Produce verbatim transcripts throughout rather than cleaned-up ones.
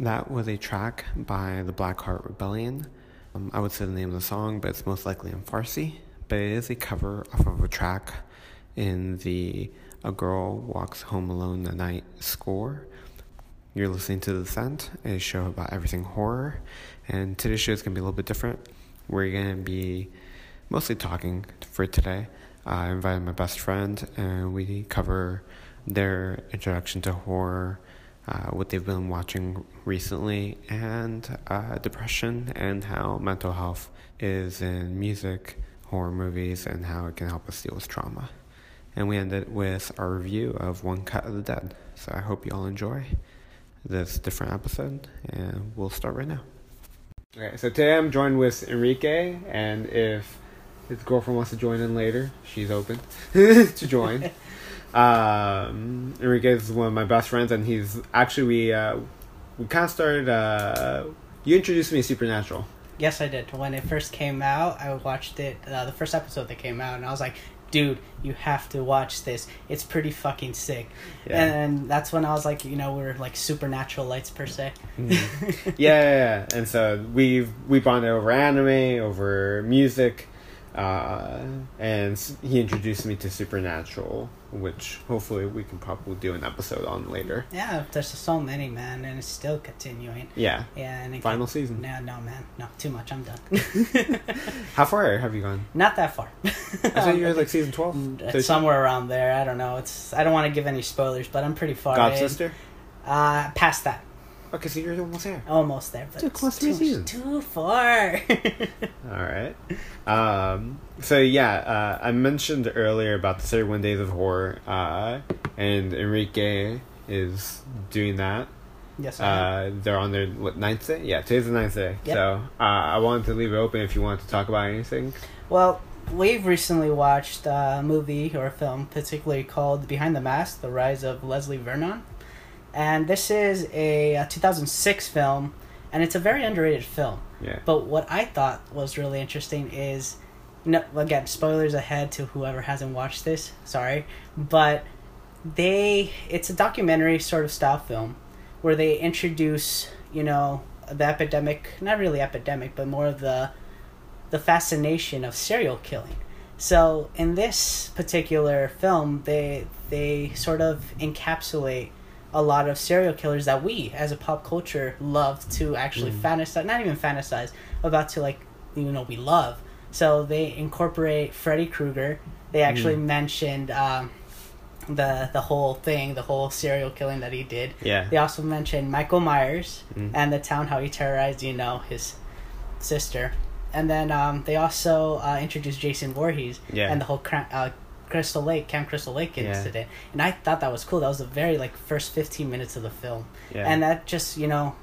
That was a track by the Black Heart Rebellion. Um, I would say the name of the song, but it's most likely in Farsi. But it is a cover off of a track in the A Girl Walks Home Alone at Night score. You're listening to The Descent, a show about everything horror. And today's show is going to be a little bit different. We're going to be mostly talking for today. I invited my best friend, and we cover their introduction to horror, Uh, what they've been watching recently, and uh, depression, and how mental health is in music, horror movies, and how it can help us deal with trauma. And we ended with our review of One Cut of the Dead. So I hope you all enjoy this different episode, and we'll start right now. Okay, so today I'm joined with Enrique, and if his girlfriend wants to join in later, she's open to join. Um, Enrique is one of my best friends, and he's actually we uh, we kind of started. Uh, you introduced me to Supernatural. Yes, I did. When it first came out, I watched it. Uh, the first episode that came out, and I was like, "Dude, you have to watch this. It's pretty fucking sick." Yeah. And that's when I was like, you know, we're like Supernatural lights per se. Mm-hmm. yeah, yeah, yeah, and so we we bonded over anime, over music. Uh, and he introduced me to Supernatural, which hopefully we can probably do an episode on later. Yeah, there's so many, man, and it's still continuing. Yeah. Yeah, and final can, season. No, no, man, no, too much. I'm done. How far have you gone? Not that far. I thought you were like season twelve, somewhere around there. I don't know. It's I don't want to give any spoilers, but I'm pretty far. God in. Sister. Uh, past that. Okay, so you're almost there. Almost there, but too close to too, too far. All right. Um, so yeah, uh, I mentioned earlier about the thirty-one Days of Horror, uh, and Enrique is doing that. Yes, I am. Uh, they're on their what, ninth day? Yeah, today's the ninth day. Yep. So uh, I wanted to leave it open if you wanted to talk about anything. Well, we've recently watched a movie or a film particularly called Behind the Mask: The Rise of Leslie Vernon. And this is a, a two thousand six film, and it's a very underrated film. Yeah. But what I thought was really interesting is, no, again, spoilers ahead to whoever hasn't watched this, sorry, but they it's a documentary sort of style film where they introduce, you know, the epidemic, not really epidemic, but more of the the fascination of serial killing. So in this particular film, they they sort of encapsulate a lot of serial killers that we as a pop culture love to actually mm. fantasize, not even fantasize about, to like, you know, we love. So they incorporate Freddy Krueger. They actually mm. mentioned um, the the whole thing, the whole serial killing that he did. Yeah. They also mentioned Michael Myers mm. and the town, how he terrorized, you know, his sister. And then um, they also uh, introduced Jason Voorhees yeah. and the whole cr- uh, Crystal Lake, Camp Crystal Lake incident. Yeah. And I thought that was cool. That was the very, like, first fifteen minutes of the film. Yeah. And that just, you know,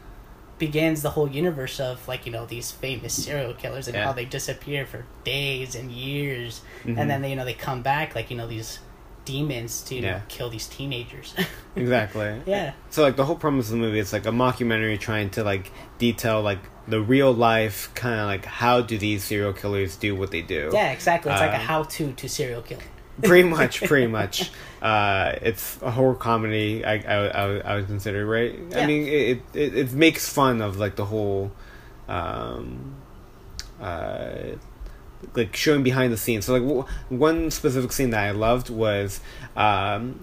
begins the whole universe of, like, you know, these famous serial killers and yeah. how they disappear for days and years. Mm-hmm. And then, they, you know, they come back, like, you know, these demons to you yeah. know, kill these teenagers. Exactly. Yeah. So, like, the whole premise of the movie, it's, like, a mockumentary trying to, like, detail, like, the real life, kind of, like, how do these serial killers do what they do? Yeah, exactly. It's um, like a how-to to serial killing. pretty much, pretty much. Uh, it's a horror comedy. I, I, I, I would consider right. Yeah. I mean, it, it it makes fun of like the whole, um, uh, like showing behind the scenes. So like w- one specific scene that I loved was um,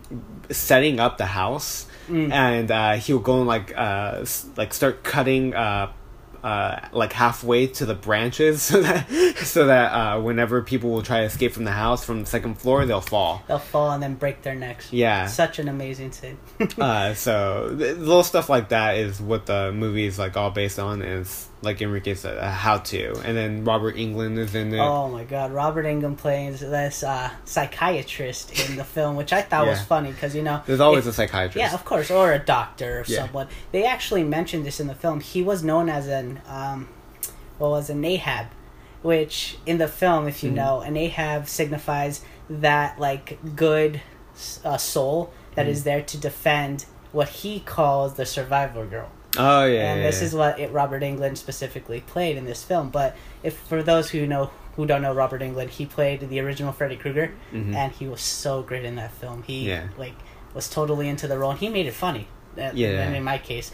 setting up the house, mm. and uh, he would go and like uh, s- like start cutting. Uh, Uh, like halfway to the branches so that so that uh, whenever people will try to escape from the house from the second floor, they'll fall. They'll fall and then break their necks. Yeah. Such an amazing scene. uh, so little stuff like that is what the movie is like all based on, and it's like Enrique said, a how-to. And then Robert Englund is in it. Oh my god, Robert Englund plays this uh, psychiatrist in the film, which I thought yeah. was funny because, you know... There's always if, a psychiatrist. Yeah, of course, or a doctor or yeah. someone. They actually mentioned this in the film. He was known as an Um, what was an Ahab, which in the film, if you mm. know, an Ahab signifies that like good uh, soul that mm. is there to defend what he calls the survivor girl. Oh yeah, and yeah, this yeah. is what it, Robert Englund specifically played in this film. But if for those who know who don't know Robert Englund, he played the original Freddy Krueger, mm-hmm. and he was so great in that film. He yeah. like was totally into the role, and he made it funny. Uh, yeah, and in my case.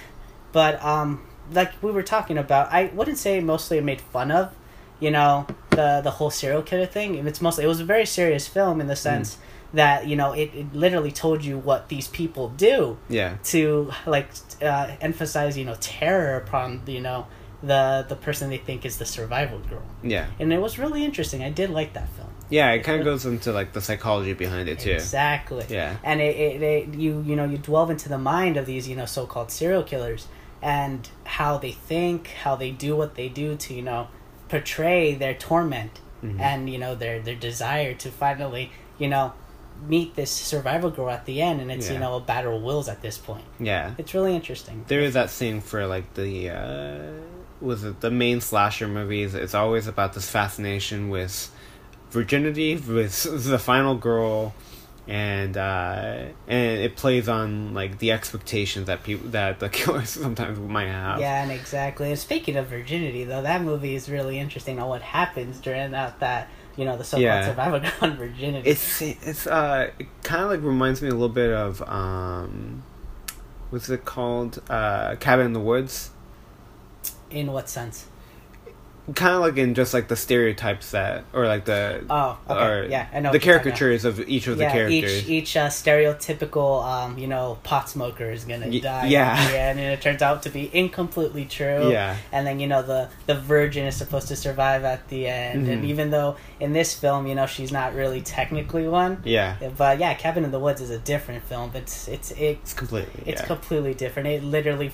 But um, like we were talking about, I wouldn't say mostly it made fun of, you know, the the whole serial killer thing. It's mostly it was a very serious film in the sense mm. that, you know, it, it literally told you what these people do. Yeah. To like uh, emphasize, you know, terror upon, you know, the the person they think is the survival girl. Yeah. And it was really interesting. I did like that film. Yeah, it kind of goes into like the psychology behind it too. Exactly. Yeah. And it, it, it you you know you delve into the mind of these, you know, so-called serial killers and how they think, how they do what they do to, you know, portray their torment mm-hmm. and, you know, their their desire to finally, you know, meet this survival girl at the end. And it's, yeah. you know, a battle of wills at this point. Yeah. It's really interesting. There is that scene for like the uh was it the main slasher movies. It's always about this fascination with virginity, with the final girl, and uh, and it plays on like the expectations that people that the killers sometimes might have. Yeah, and exactly. And speaking of virginity, though, that movie is really interesting on what happens during that, that you know the so-called yeah. survival on virginity. It's it's uh it kind of like reminds me a little bit of um, what's it called? Uh, Cabin in the Woods. In what sense? Kind of like in just like the stereotypes that, or like the oh, okay. or yeah, I know the caricatures of each of yeah, the characters. Each each uh, stereotypical, um, you know, pot smoker is gonna y- die. Yeah, yeah, and it turns out to be incompletely true. Yeah, and then you know the the virgin is supposed to survive at the end, mm-hmm. and even though in this film, you know, she's not really technically one. Yeah, but yeah, Cabin in the Woods is a different film. But it's it's it's, it's completely it's yeah. completely different. It literally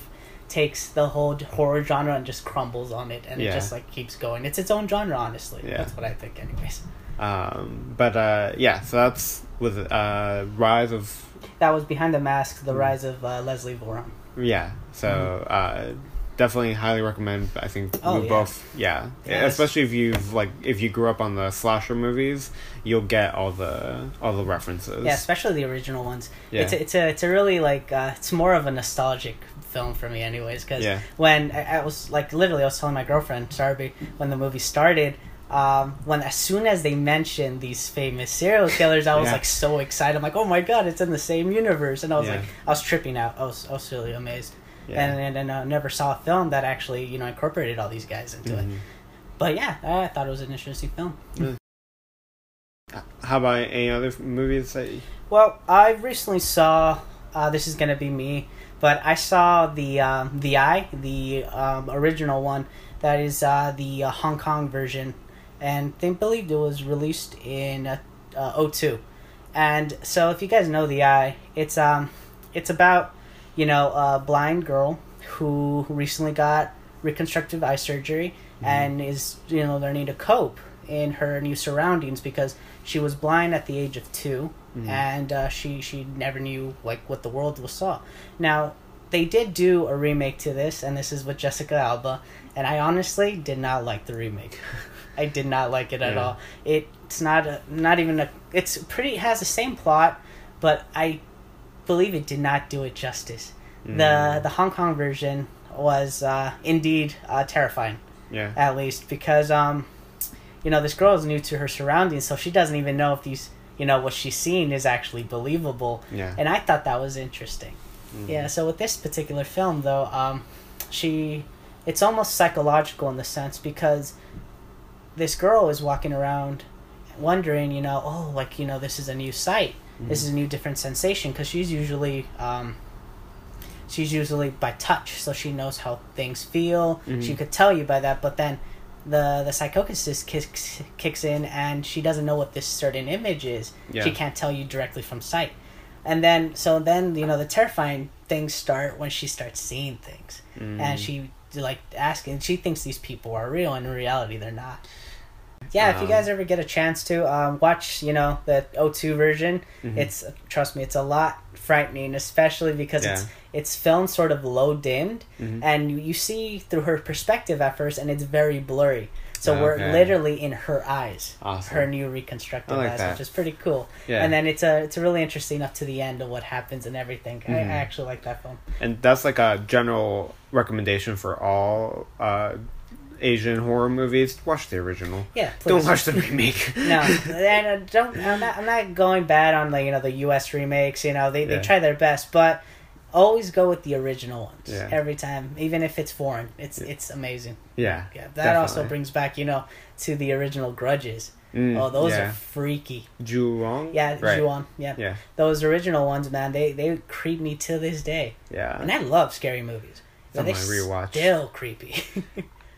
takes the whole horror genre and just crumbles on it, and yeah. it just like keeps going. It's its own genre, honestly. Yeah. That's what I think, anyways. Um, but uh, yeah, so that's with uh, Rise of. That was Behind the Mask: The Rise of uh, Leslie Vernon. Yeah, so mm-hmm. uh, definitely highly recommend. I think oh, we yeah. both, yeah, yeah especially if you've like if you grew up on the slasher movies, you'll get all the all the references. Yeah, especially the original ones. Yeah. It's a, it's a it's a really like uh, it's more of a nostalgic film for me anyways, because yeah. when I, I was like literally I was telling my girlfriend Sarby when the movie started, um when as soon as they mentioned these famous serial killers, I was yeah. like so excited. I'm like, oh my god, it's in the same universe. And I was yeah. like I was tripping out. I was I was really amazed. Yeah. And and, and I never saw a film that actually, you know, incorporated all these guys into mm-hmm. it. But yeah, I thought it was an interesting film. Yeah. How about any other movies that you... Well, I recently saw uh this is gonna be me but I saw the um, the Eye, the um, original one, that is uh, the uh, Hong Kong version, and I believe it was released in uh, uh, oh two. And so, if you guys know The Eye, it's um, it's about, you know, a blind girl who recently got reconstructive eye surgery mm-hmm. and is, you know, learning to cope in her new surroundings because she was blind at the age of two. Mm-hmm. And uh, she she never knew like what the world was saw. Now they did do a remake to this, and this is with Jessica Alba. And I honestly did not like the remake. I did not like it yeah. at all. It, it's not a, not even a. It's pretty it has the same plot, but I believe it did not do it justice. Mm. The the Hong Kong version was uh, indeed uh, terrifying. Yeah. At least because um, you know, this girl is new to her surroundings, so she doesn't even know if these. You know, what she's seeing is actually believable. Yeah. And I thought that was interesting. Mm-hmm. Yeah, so with this particular film, though, um, she... It's almost psychological in the sense because this girl is walking around wondering, you know, oh, like, you know, this is a new sight. Mm-hmm. This is a new different sensation because she's usually... Um, she's usually by touch, so she knows how things feel. Mm-hmm. She could tell you by that, but then... the the psychokinesis kicks kicks in and she doesn't know what this certain image is. Yeah. She can't tell you directly from sight. And then so then you know the terrifying things start when she starts seeing things. Mm. And she like asking she thinks these people are real, and in reality they're not. Yeah, um, if you guys ever get a chance to um, watch, you know, the oh two version, mm-hmm. it's trust me, it's a lot frightening, especially because yeah. it's it's filmed sort of low dimmed, mm-hmm. and you, you see through her perspective at first, and it's very blurry. So okay. we're literally in her eyes, awesome. Her new reconstructed like eyes, that. Which is pretty cool. Yeah. And then it's a it's a really interesting up to the end of what happens and everything. Mm-hmm. I, I actually like that film. And that's like a general recommendation for all. Uh, Asian horror movies. Watch the original. Yeah, please. Don't watch the remake. No, and uh, don't. I'm not. I'm not going bad on like you know the U S remakes. You know they, yeah. they try their best, but always go with the original ones yeah. every time, even if it's foreign. It's yeah. it's amazing. Yeah, yeah. That definitely. Also brings back, you know, to the original Grudges. Mm, oh, those yeah. are freaky. Ju-on? Yeah, right. Ju-on. Yeah. yeah. Those original ones, man, they, they creep me to this day. Yeah. And I love scary movies. But they're rewatch. Still creepy.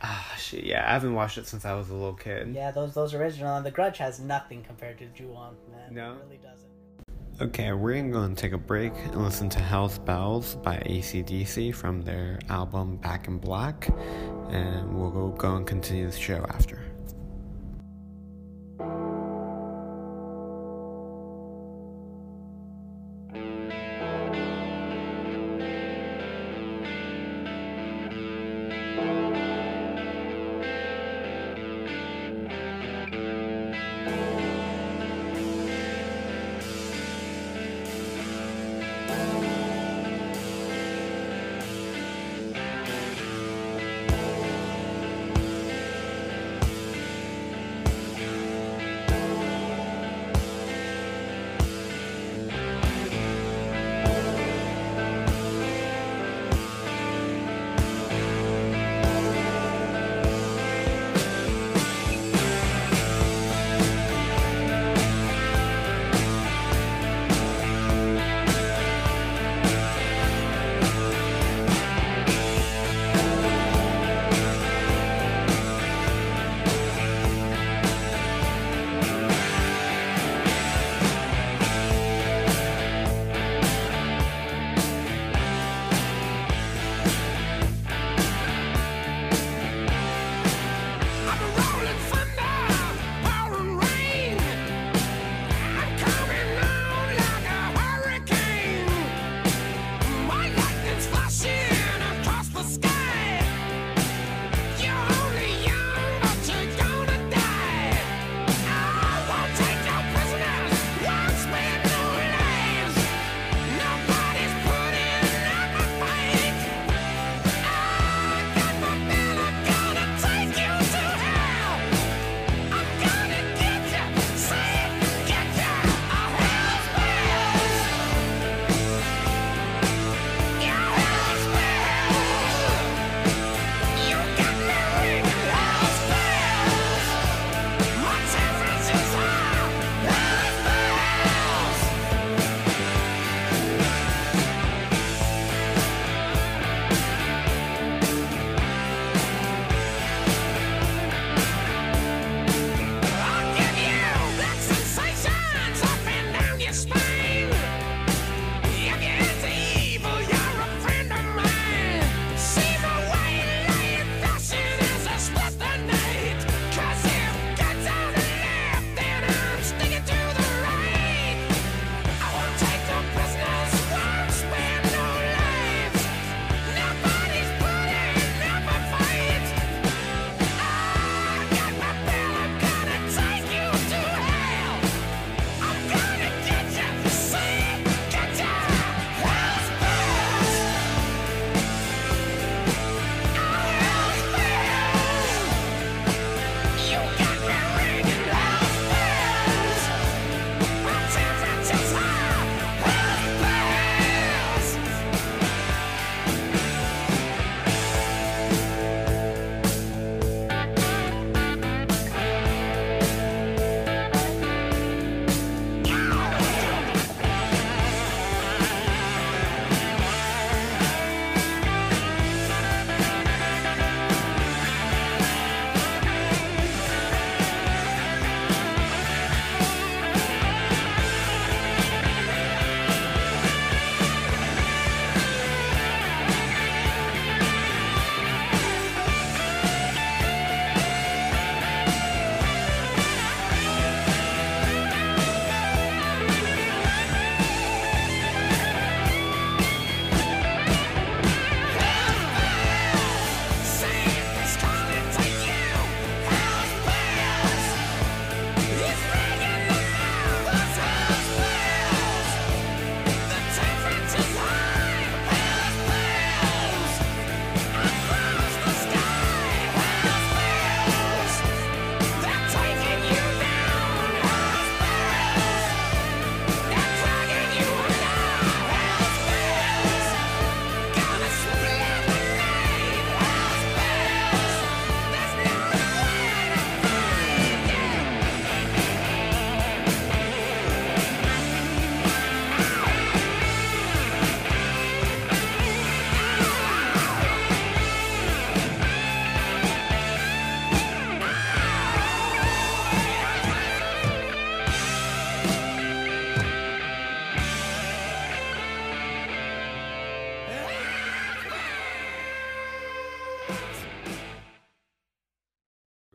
Ah, oh, shit. Yeah, I haven't watched it since I was a little kid. Yeah, those those original. And The Grudge has nothing compared to Ju-on, man. No. It really doesn't. Okay, we're going to take a break and listen to Hell's Bells by A C D C from their album Back in Black. And we'll go, go and continue the show after.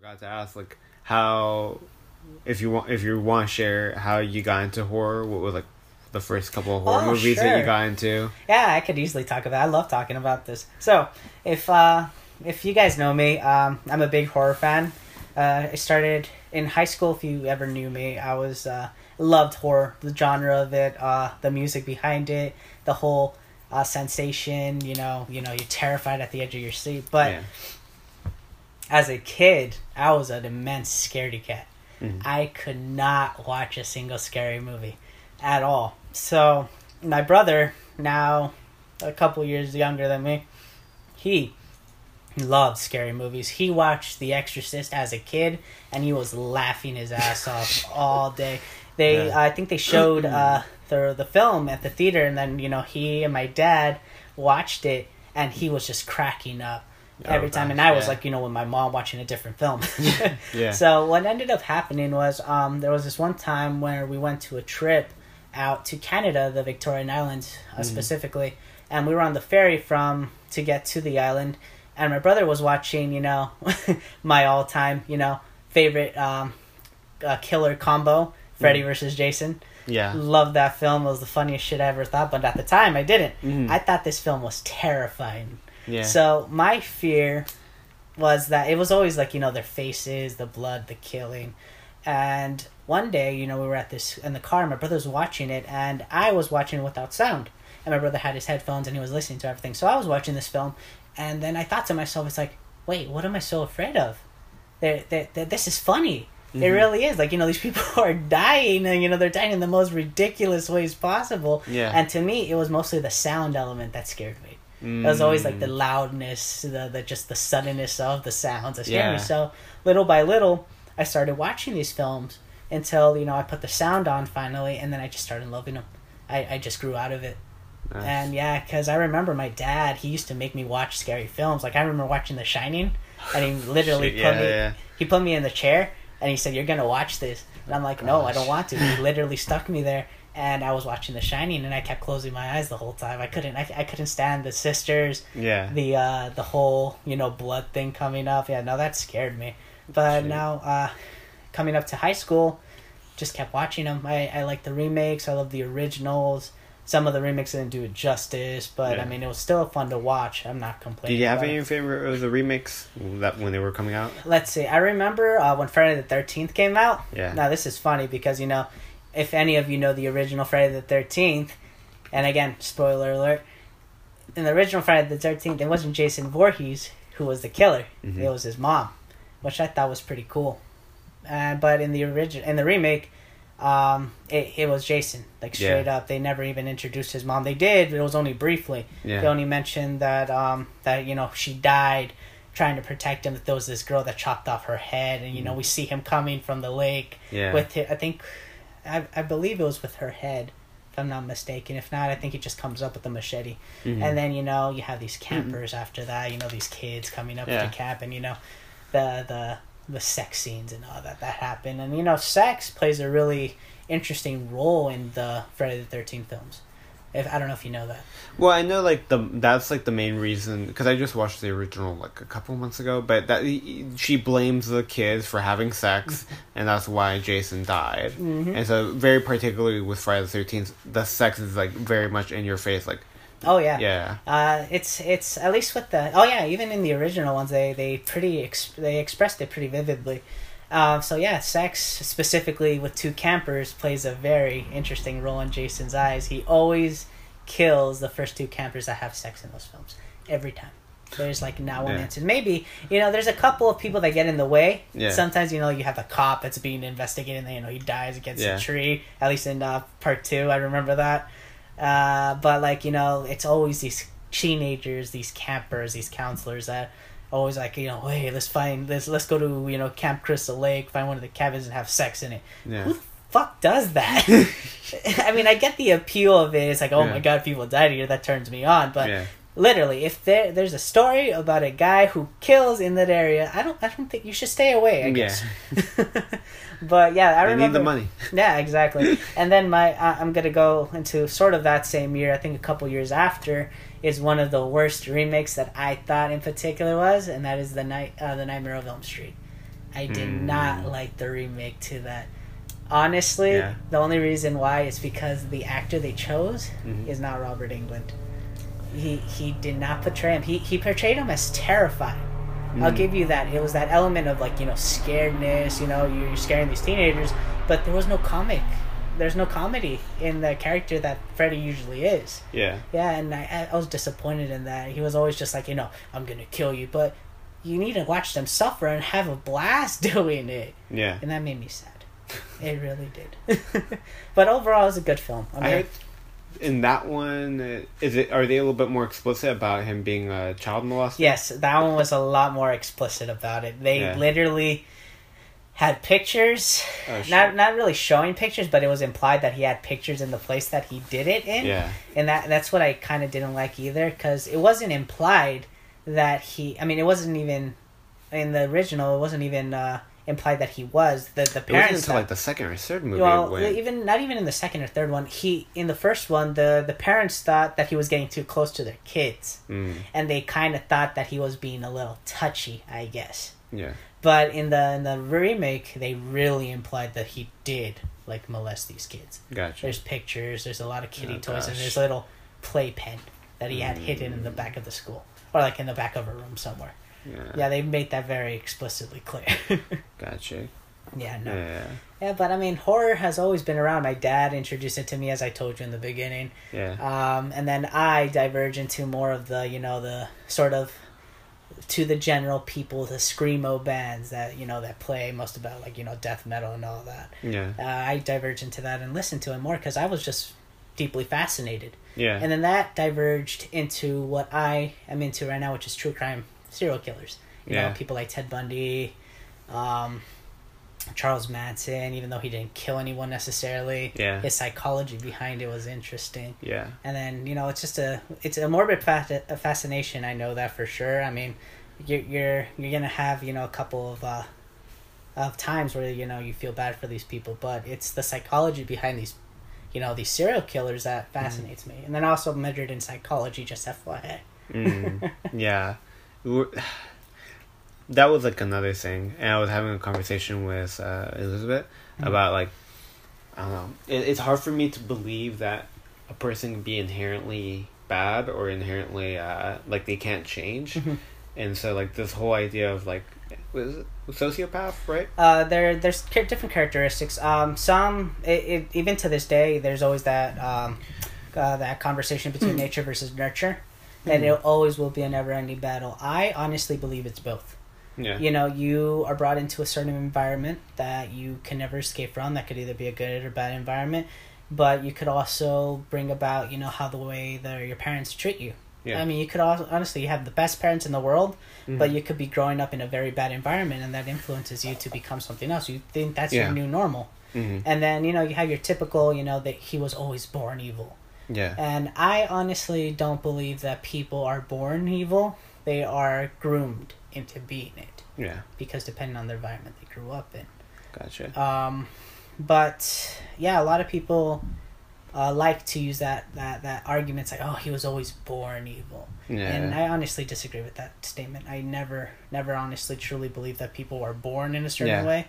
forgot to ask, like, how, if you want, if you want to share how you got into horror, what was like the first couple of horror oh, movies sure. that you got into? Yeah, I could easily talk about. I love talking about this. So, if uh, if you guys know me, um, I'm a big horror fan. Uh, I started in high school. If you ever knew me, I was uh, loved horror, the genre of it, uh, the music behind it, the whole uh, sensation. You know, you know, you're terrified at the edge of your seat, but. Yeah. As a kid, I was an immense scaredy cat. Mm-hmm. I could not watch a single scary movie at all. So my brother, now a couple years younger than me, he loved scary movies. He watched The Exorcist as a kid, and he was laughing his ass off all day. They, yeah. uh, I think they showed uh, the, the film at the theater, and then, you know, he and my dad watched it, and he was just cracking up. Every oh, time, gosh, and I yeah. was like, you know, with my mom watching a different film. yeah. So what ended up happening was um, there was this one time where we went to a trip out to Canada, the Victorian Islands uh, mm. specifically, and we were on the ferry from to get to the island, and my brother was watching, you know, my all-time, you know, favorite um, uh, killer combo, Freddy mm. versus Jason. Yeah, loved that film. It was the funniest shit I ever thought, but at the time I didn't. Mm. I thought this film was terrifying. Yeah. So my fear was that it was always like, you know, their faces, the blood, the killing. And one day, you know, we were at this in the car, my brother was watching it, and I was watching it without sound. And my brother had his headphones and he was listening to everything. So I was watching this film, and then I thought to myself, it's like, wait, what am I so afraid of? They're, they're, they're, this is funny. Mm-hmm. It really is. Like, you know, these people are dying, and, you know, they're dying in the most ridiculous ways possible. Yeah. And to me, it was mostly the sound element that scared me. It was always like the loudness, the, the just the suddenness of the sounds that scared yeah. me. So little by little, I started watching these films until, you know, I put the sound on finally, and then I just started loving them. I, I just grew out of it. Nice. And yeah, because I remember my dad, he used to make me watch scary films. Like I remember watching The Shining, and he literally Shit, put yeah, me, yeah. he put me in the chair, and he said, "You're gonna watch this," and I'm like, "No, Gosh. I don't want to." He literally stuck me there. And I was watching The Shining, and I kept closing my eyes the whole time. I couldn't, I, I couldn't stand the sisters. Yeah. The uh, the whole, you know, blood thing coming up. Yeah, no, that scared me. But Shoot. now, uh, coming up to high school, just kept watching them. I, I like the remakes. I love the originals. Some of the remakes didn't do it justice, but yeah. I mean, it was still fun to watch. I'm not complaining. Did you have about any it. favorite of the remakes that when they were coming out? Let's see. I remember uh, when Friday the thirteenth came out. Yeah. Now this is funny because you know. If any of you know the original Friday the thirteenth, and again, spoiler alert, in the original Friday the thirteenth, it wasn't Jason Voorhees who was the killer. Mm-hmm. It was his mom, which I thought was pretty cool. Uh, but in the original, in the remake, um, it, it was Jason, like straight yeah. up. They never even introduced his mom. They did, but it was only briefly. Yeah. They only mentioned that, um, that you know, she died trying to protect him. That there was this girl that chopped off her head, and, you mm. know, we see him coming from the lake yeah. with his, I think... I I believe it was with her head, if I'm not mistaken. If not, I think it just comes up with a machete. Mm-hmm. And then, you know, you have these campers mm-hmm. after that, you know, these kids coming up yeah. to the camp, and, you know, the, the the sex scenes and all that that happened. And, you know, sex plays a really interesting role in the Friday the thirteenth films. If I don't know if you know that. Well, I know, like, the that's, like, the main reason, because I just watched the original, like, a couple months ago, but that she blames the kids for having sex, and that's why Jason died. Mm-hmm. And so, very particularly with Friday the thirteenth, the sex is, like, very much in your face, like... Oh, yeah. Yeah. Uh, it's, it's, at least with the... Oh, yeah, even in the original ones, they, they pretty... Ex- they expressed it pretty vividly. Um, so, yeah, sex, specifically with two campers, plays a very interesting role in Jason's eyes. He always kills the first two campers that have sex in those films. Every time. There's, like, not one yeah. answer. Maybe, you know, there's a couple of people that get in the way. Yeah. Sometimes, you know, you have a cop that's being investigated, and, you know, he dies against yeah. a tree. At least in uh, part two, I remember that. Uh, but, like, you know, it's always these teenagers, these campers, these counselors that... Always like, you know, hey, let's find this. Let's go to, you know, Camp Crystal Lake, find one of the cabins and have sex in it. Yeah. Who the fuck does that? I mean, I get the appeal of it. It's like, oh yeah. my God, people died here. That turns me on. But yeah. literally, if there there's a story about a guy who kills in that area, I don't I don't think you should stay away, I guess. Yeah. But yeah, I they remember. Need the money. Yeah, exactly. And then my uh, I'm going to go into sort of that same year, I think a couple years after, is one of the worst remakes that I thought in particular was, and that is the night, uh, the Nightmare on Elm Street. I did mm. not like the remake to that. Honestly, yeah. the only reason why is because the actor they chose mm-hmm. is not Robert Englund. He he did not portray him. He he portrayed him as terrifying. Mm. I'll give you that. It was that element of like, you know, scaredness, you know, you're scaring these teenagers, but there was no comic. There's no comedy in the character that Freddy usually is. Yeah. Yeah, and I I was disappointed in that. He was always just like, you know, I'm gonna kill you, but you need to watch them suffer and have a blast doing it. Yeah. And that made me sad. It really did. But overall, it was a good film. I mean, I, in that one, is it? Are they a little bit more explicit about him being a child molester? Yes, that one was a lot more explicit about it. They yeah. literally had pictures, oh, sure. not not really showing pictures, but it was implied that he had pictures in the place that he did it in. Yeah. And that that's what I kind of didn't like either, because it wasn't implied that he... I mean, it wasn't even... In the original, it wasn't even... Uh, implied that he was the the parents. It wasn't until like the second or third movie. Well, when... even not even in the second or third one. He in the first one, the the parents thought that he was getting too close to their kids, mm. and they kind of thought that he was being a little touchy, I guess. Yeah. But in the in the remake, they really implied that he did like molest these kids. Gotcha. There's pictures. There's a lot of kitty oh, toys, gosh. and there's a little playpen that he had mm. hidden in the back of the school, or like in the back of a room somewhere. Yeah. yeah, they made that very explicitly clear. Gotcha. Yeah, no. Yeah. yeah, but I mean, horror has always been around. My dad introduced it to me, as I told you in the beginning. Yeah. Um, and then I diverged into more of the, you know, the sort of, to the general people, the screamo bands that, you know, that play most about, like, you know, death metal and all that. Yeah. Uh, I diverged into that and listened to it more because I was just deeply fascinated. Yeah. And then that diverged into what I am into right now, which is true crime. Serial killers, you yeah. know, people like Ted Bundy, um, Charles Manson. Even though he didn't kill anyone necessarily, yeah. his psychology behind it was interesting. Yeah, and then you know, it's just a it's a morbid fa- a fascination. I know that for sure. I mean, you're you're you're gonna have you know a couple of uh, of times where you know you feel bad for these people, but it's the psychology behind these, you know, these serial killers that fascinates mm. me. And then also measured in psychology, just F Y I. Mm. Yeah. That was like another thing, and I was having a conversation with uh, Elizabeth mm-hmm. about like, I don't know, it, it's hard for me to believe that a person can be inherently bad or inherently uh, like they can't change, mm-hmm. and so like this whole idea of like was it sociopath, right? Uh, there there's different characteristics. Um, some it, it even to this day there's always that um, uh, that conversation between mm-hmm. nature versus nurture. And mm. it always will be a never-ending battle. I honestly believe it's both. Yeah. You know, you are brought into a certain environment that you can never escape from. That could either be a good or bad environment. But you could also bring about, you know, how the way that your parents treat you. Yeah. I mean, you could also, honestly, you have the best parents in the world, mm-hmm. but you could be growing up in a very bad environment, and that influences you to become something else. You think that's yeah. your new normal. Mm-hmm. And then, you know, you have your typical, you know, that he was always born evil. Yeah. And I honestly don't believe that people are born evil. They are groomed into being it. Yeah. Because depending on the environment they grew up in. Gotcha. Um, but yeah, a lot of people uh, like to use that, that, that argument. It's like, oh, he was always born evil. Yeah. And I honestly disagree with that statement. I never, never honestly truly believe that people are born in a certain yeah. way.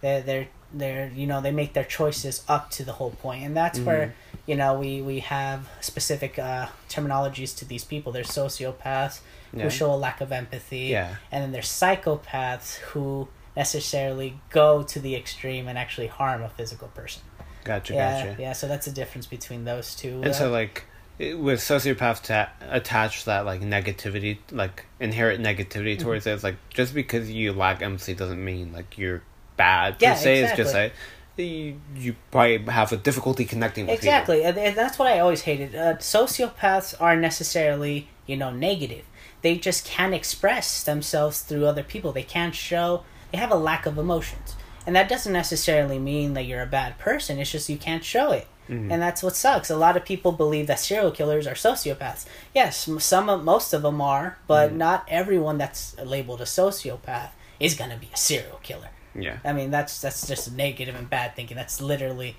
They're, they're, they're, you know, they make their choices up to the whole point. And that's mm-hmm. where... You know, we, we have specific uh, terminologies to these people. There's sociopaths yeah. who show a lack of empathy. Yeah. And then there's psychopaths who necessarily go to the extreme and actually harm a physical person. Gotcha, yeah, gotcha. Yeah, so that's the difference between those two. And uh, so, like, it, with sociopaths to attach that, like, negativity, like, inherent negativity towards mm-hmm. it, it's like, just because you lack empathy doesn't mean, like, you're bad per yeah, se. Exactly. It's just like... You, you probably have a difficulty connecting with exactly. people. Exactly, and that's what I always hated. Uh, sociopaths aren't necessarily, you know, negative. They just can't express themselves through other people. They can't show... They have a lack of emotions. And that doesn't necessarily mean that you're a bad person. It's just you can't show it. Mm-hmm. And that's what sucks. A lot of people believe that serial killers are sociopaths. Yes, some of, most of them are, but mm-hmm. not everyone that's labeled a sociopath is going to be a serial killer. Yeah, I mean that's that's just negative and bad thinking. That's literally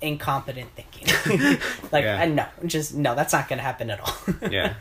incompetent thinking. Like yeah. I, no, just no, that's not gonna happen at all. Yeah,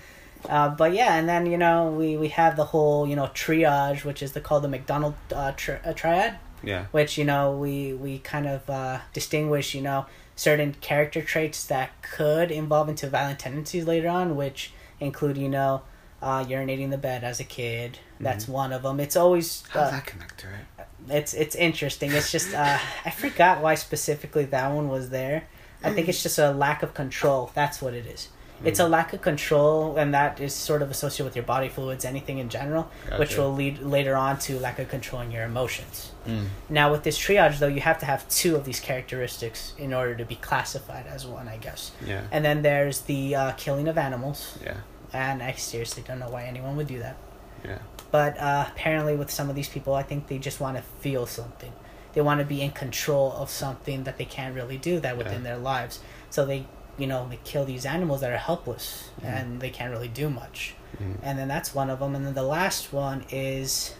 Uh, but yeah, and then, you know, we, we have the whole, you know, triage, which is the, called the McDonald uh, tri- uh, triad. Yeah. Which, you know, we, we kind of uh, distinguish, you know, certain character traits that could evolve into violent tendencies later on, which include, you know, uh, urinating in the bed as a kid. That's mm-hmm. one of them. It's always... Uh, how does that connect to it? It's, it's interesting. It's just... Uh, I forgot why specifically that one was there. I think it's just a lack of control. That's what it is. It's a lack of control, and that is sort of associated with your body fluids, anything in general, gotcha. Which will lead later on to lack of controlling your emotions. Mm. Now, with this triage, though, you have to have two of these characteristics in order to be classified as one, I guess. Yeah. And then there's the uh, killing of animals. Yeah. And I seriously don't know why anyone would do that. Yeah. But uh, apparently with some of these people, I think they just want to feel something. They want to be in control of something that they can't really do that within yeah. their lives. So they... you know, they kill these animals that are helpless mm. and they can't really do much. Mm. And then that's one of them. And then the last one is,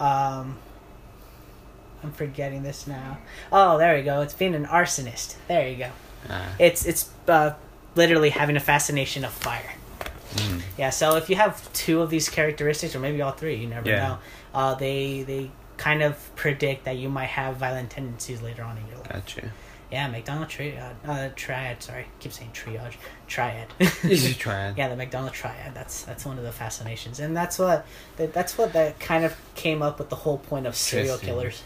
um, I'm forgetting this now. Oh, there we go. It's being an arsonist. There you go. Uh. It's, it's, uh, literally having a fascination of fire. Mm. Yeah. So if you have two of these characteristics, or maybe all three, you never yeah. know, uh, they, they kind of predict that you might have violent tendencies later on in your life. Gotcha. Yeah, McDonald triad. Uh, triad. Sorry, I keep saying triage. Triad. triad. Yeah, the McDonald triad. That's that's one of the fascinations, and that's what that, that's what that kind of came up with the whole point of serial killers.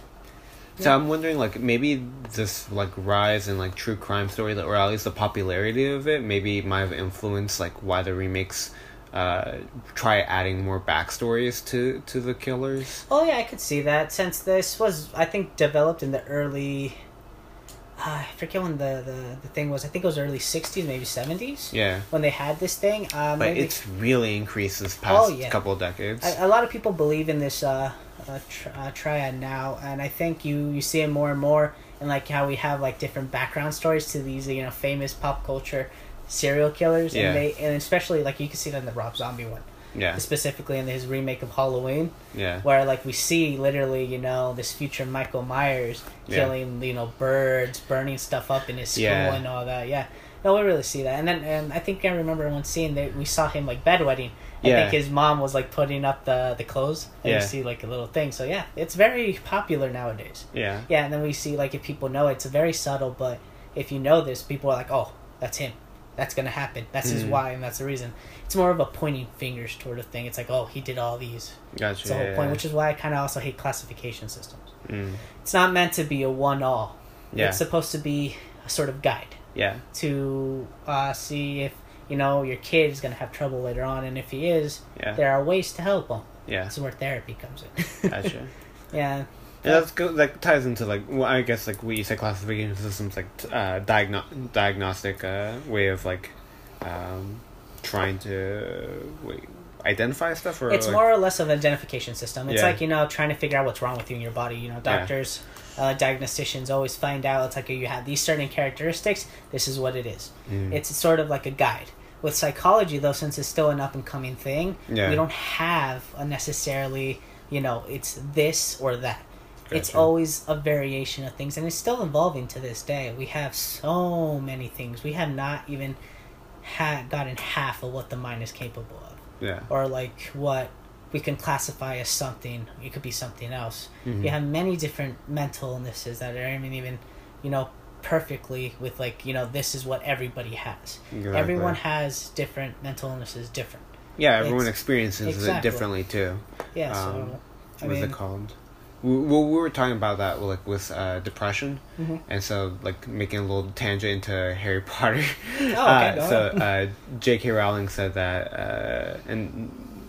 So yeah. I'm wondering, like, maybe this like rise in like true crime story, that, or at least the popularity of it, maybe might have influenced like why the remakes uh, try adding more backstories to to the killers. Oh yeah, I could see that, since this was, I think, developed in the early. Uh, I forget when the, the, the thing was. I think it was early sixties, maybe seventies. Yeah. When they had this thing. Um, but maybe... it's really increased this past oh, yeah. couple of decades. I, a lot of people believe in this uh, uh, tri- uh, triad now. And I think you, you see it more and more. And like how we have like different background stories to these, you know, famous pop culture serial killers. Yeah. And, they, and especially like you can see that in the Rob Zombie one. Yeah. Specifically in his remake of Halloween. Yeah. Where like we see literally, you know, this future Michael Myers killing, yeah. you know, birds, burning stuff up in his school yeah. and all that. Yeah. No, we really see that. And then and I think I remember one scene that we saw him like bedwetting. I yeah. think his mom was like putting up the, the clothes and yeah. you see like a little thing. So yeah, it's very popular nowadays. Yeah. Yeah, and then we see like if people know it, it's very subtle, but if you know this, people are like, oh, that's him. That's gonna happen. That's mm. his why, and that's the reason. It's more of a pointing fingers sort of thing. It's like, oh, he did all these. Gotcha. That's the whole yeah, point, yeah. which is why I kind of also hate classification systems. Mm. It's not meant to be a one-all. Yeah. It's supposed to be a sort of guide. Yeah. To uh, see if you know your kid is gonna have trouble later on, and if he is, yeah. there are ways to help him. Yeah. That's where therapy comes in. Gotcha. Yeah. Yeah, that's good. That ties into like, well, I guess like we say classification systems, like uh, diagno- diagnostic uh, way of like um, trying to wait, identify stuff. Or it's like... more or less of an identification system. It's yeah. like, you know, trying to figure out what's wrong with you in your body. You know, doctors, yeah. uh, diagnosticians always find out. It's like, you have these certain characteristics. This is what it is. Mm. It's sort of like a guide. With psychology, though, since it's still an up and coming thing, yeah. we don't have a necessarily, you know, it's this or that. It's always a variation of things, and it's still evolving to this day. We have so many things. We have not even had gotten half of what the mind is capable of. Yeah. Or like what we can classify as something. It could be something else. Mm-hmm. You have many different mental illnesses that aren't even, you know, perfectly with like, you know, this is what everybody has. Exactly. Everyone has different mental illnesses, different. Yeah, everyone it's, experiences exactly. it differently too. Yeah, so... Um, I what mean, is it called? Well, we were talking about that, like with uh, depression, mm-hmm. and so like making a little tangent into Harry Potter. Oh, okay, uh, go so uh, J K Rowling said that, uh, and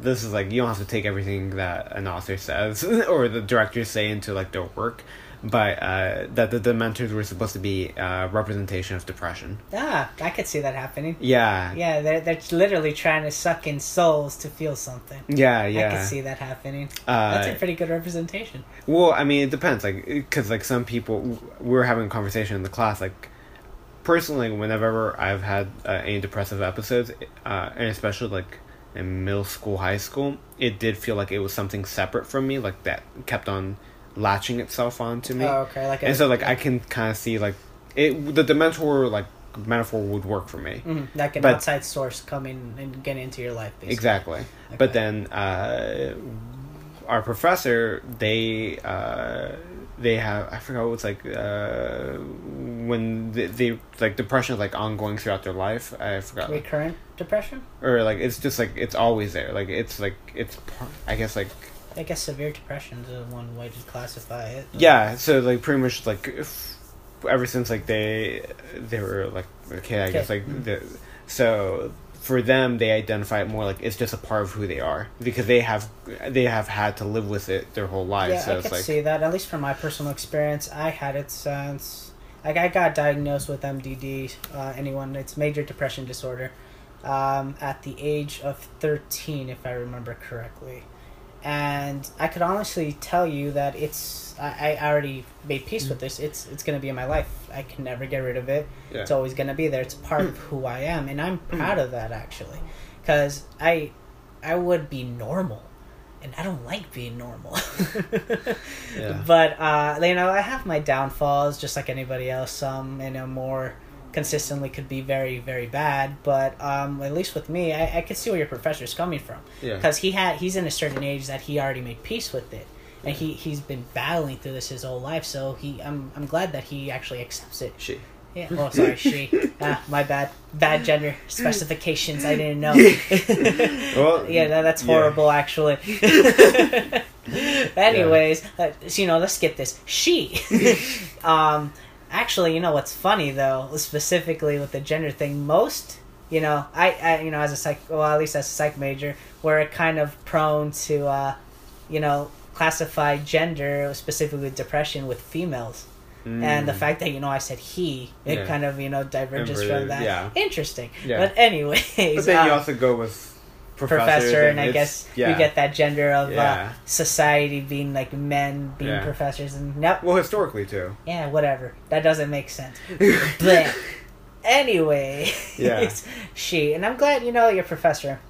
this is like you don't have to take everything that an author says or the directors say into like their work, but uh, that the Dementors were supposed to be a representation of depression. Ah, I could see that happening. Yeah. Yeah, they're they're literally trying to suck in souls to feel something. Yeah, yeah. I could see that happening. Uh, That's a pretty good representation. Well, I mean, it depends, like, because like some people, we were having a conversation in the class, like, personally, whenever I've had uh, any depressive episodes, uh, and especially like in middle school, high school, it did feel like it was something separate from me, like that kept on latching itself onto me. Oh, okay. Like, and a, so like I can kind of see like it. The Dementors were like metaphor would work for me. Mm-hmm. Like an but, outside source coming and getting into your life, basically. Exactly. Okay. But then uh, our professor, they uh, they have, I forgot what's like, uh, when they, they, like, depression is, like, ongoing throughout their life. I forgot. Recurrent like, depression? Or, like, it's just, like, it's always there. Like, it's, like, it's, I guess, like... I guess severe depression is one way to classify it. Yeah, so, like, pretty much, like... If, ever since, like, they they were, like, a kid, I okay. guess, like, mm-hmm. so, for them, they identify it more, like, it's just a part of who they are, because they have, they have had to live with it their whole life, yeah, so I it's, like... Yeah, I can see that, at least from my personal experience, I had it since, like, I got diagnosed with M D D, uh, anyone, it's major depression disorder, um, at the age of thirteen, if I remember correctly. And I could honestly tell you that it's... I, I already made peace with this. It's it's going to be in my life. I can never get rid of it. Yeah. It's always going to be there. It's part of who I am. And I'm proud of that, actually. Because I, I would be normal. And I don't like being normal. yeah. But, uh, you know, I have my downfalls, just like anybody else. Some, um, you know, more consistently could be very, very bad, but um, at least with me, I, I could see where your professor's coming from. Yeah. Because he had, he's in a certain age that he already made peace with it, and yeah. he he's been battling through this his whole life. So he, I'm I'm glad that he actually accepts it. She. Yeah. Oh, sorry, she. ah, my bad. Bad gender specifications. I didn't know. well, yeah, that, that's horrible. Yeah. Actually. Anyways, yeah. uh, so, you know, let's get this. She. um. Actually, you know what's funny though, specifically with the gender thing, most, you know, I, I you know, as a psych, well, at least as a psych major, we're kind of prone to, uh, you know, classify gender, specifically with depression, with females. Mm. And the fact that, you know, I said he, it yeah. kind of, you know, diverges Inverted, from that. Yeah. Interesting. Yeah. But anyways. But then um, you also go with... Professor, and I guess yeah. you get that gender of yeah. uh, society being like men being yeah. professors and nope. Well, historically too. Yeah, whatever. That doesn't make sense. But anyway, yeah. she and I'm glad you know your professor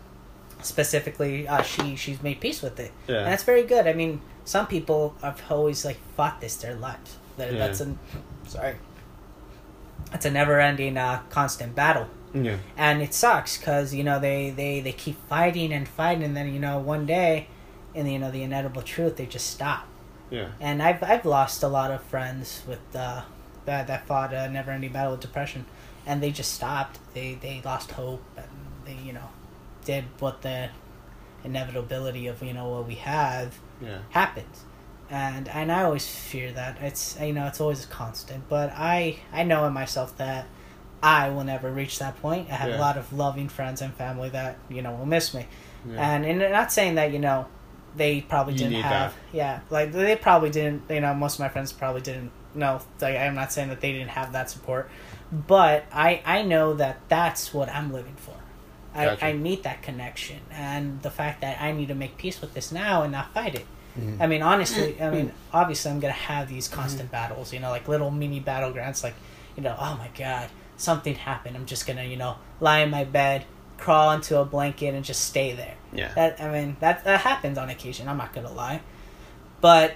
specifically. Uh, she she's made peace with it, yeah. and that's very good. I mean, some people have always like fought this their lives. That, yeah. That's an sorry. That's a never-ending, uh, constant battle. Yeah. And it sucks because, you know, they, they, they keep fighting and fighting, and then, you know, one day, in the, you know, the inevitable truth, they just stop. Yeah. And I've I've lost a lot of friends with uh, that that fought a never-ending battle with depression, and they just stopped. They they lost hope, and they, you know, did what the inevitability of, you know, what we have yeah. happens. And and I always fear that. It's, you know, it's always a constant. But I, I know in myself that I will never reach that point. I have yeah. a lot of loving friends and family that, you know, will miss me. Yeah. And, and not saying that, you know, they probably you didn't have... That. Yeah, like, they probably didn't, you know, most of my friends probably didn't know. Like, I'm not saying that they didn't have that support. But I, I know that that's what I'm living for. I, gotcha. I need that connection. And the fact that I need to make peace with this now and not fight it. Mm-hmm. I mean, honestly, I mean, obviously I'm going to have these constant mm-hmm. battles, you know, like little mini battlegrounds, like, you know, oh my God, something happened. I'm just going to, you know, lie in my bed, crawl into a blanket and just stay there. Yeah. That, I mean, that, that happens on occasion. I'm not going to lie. But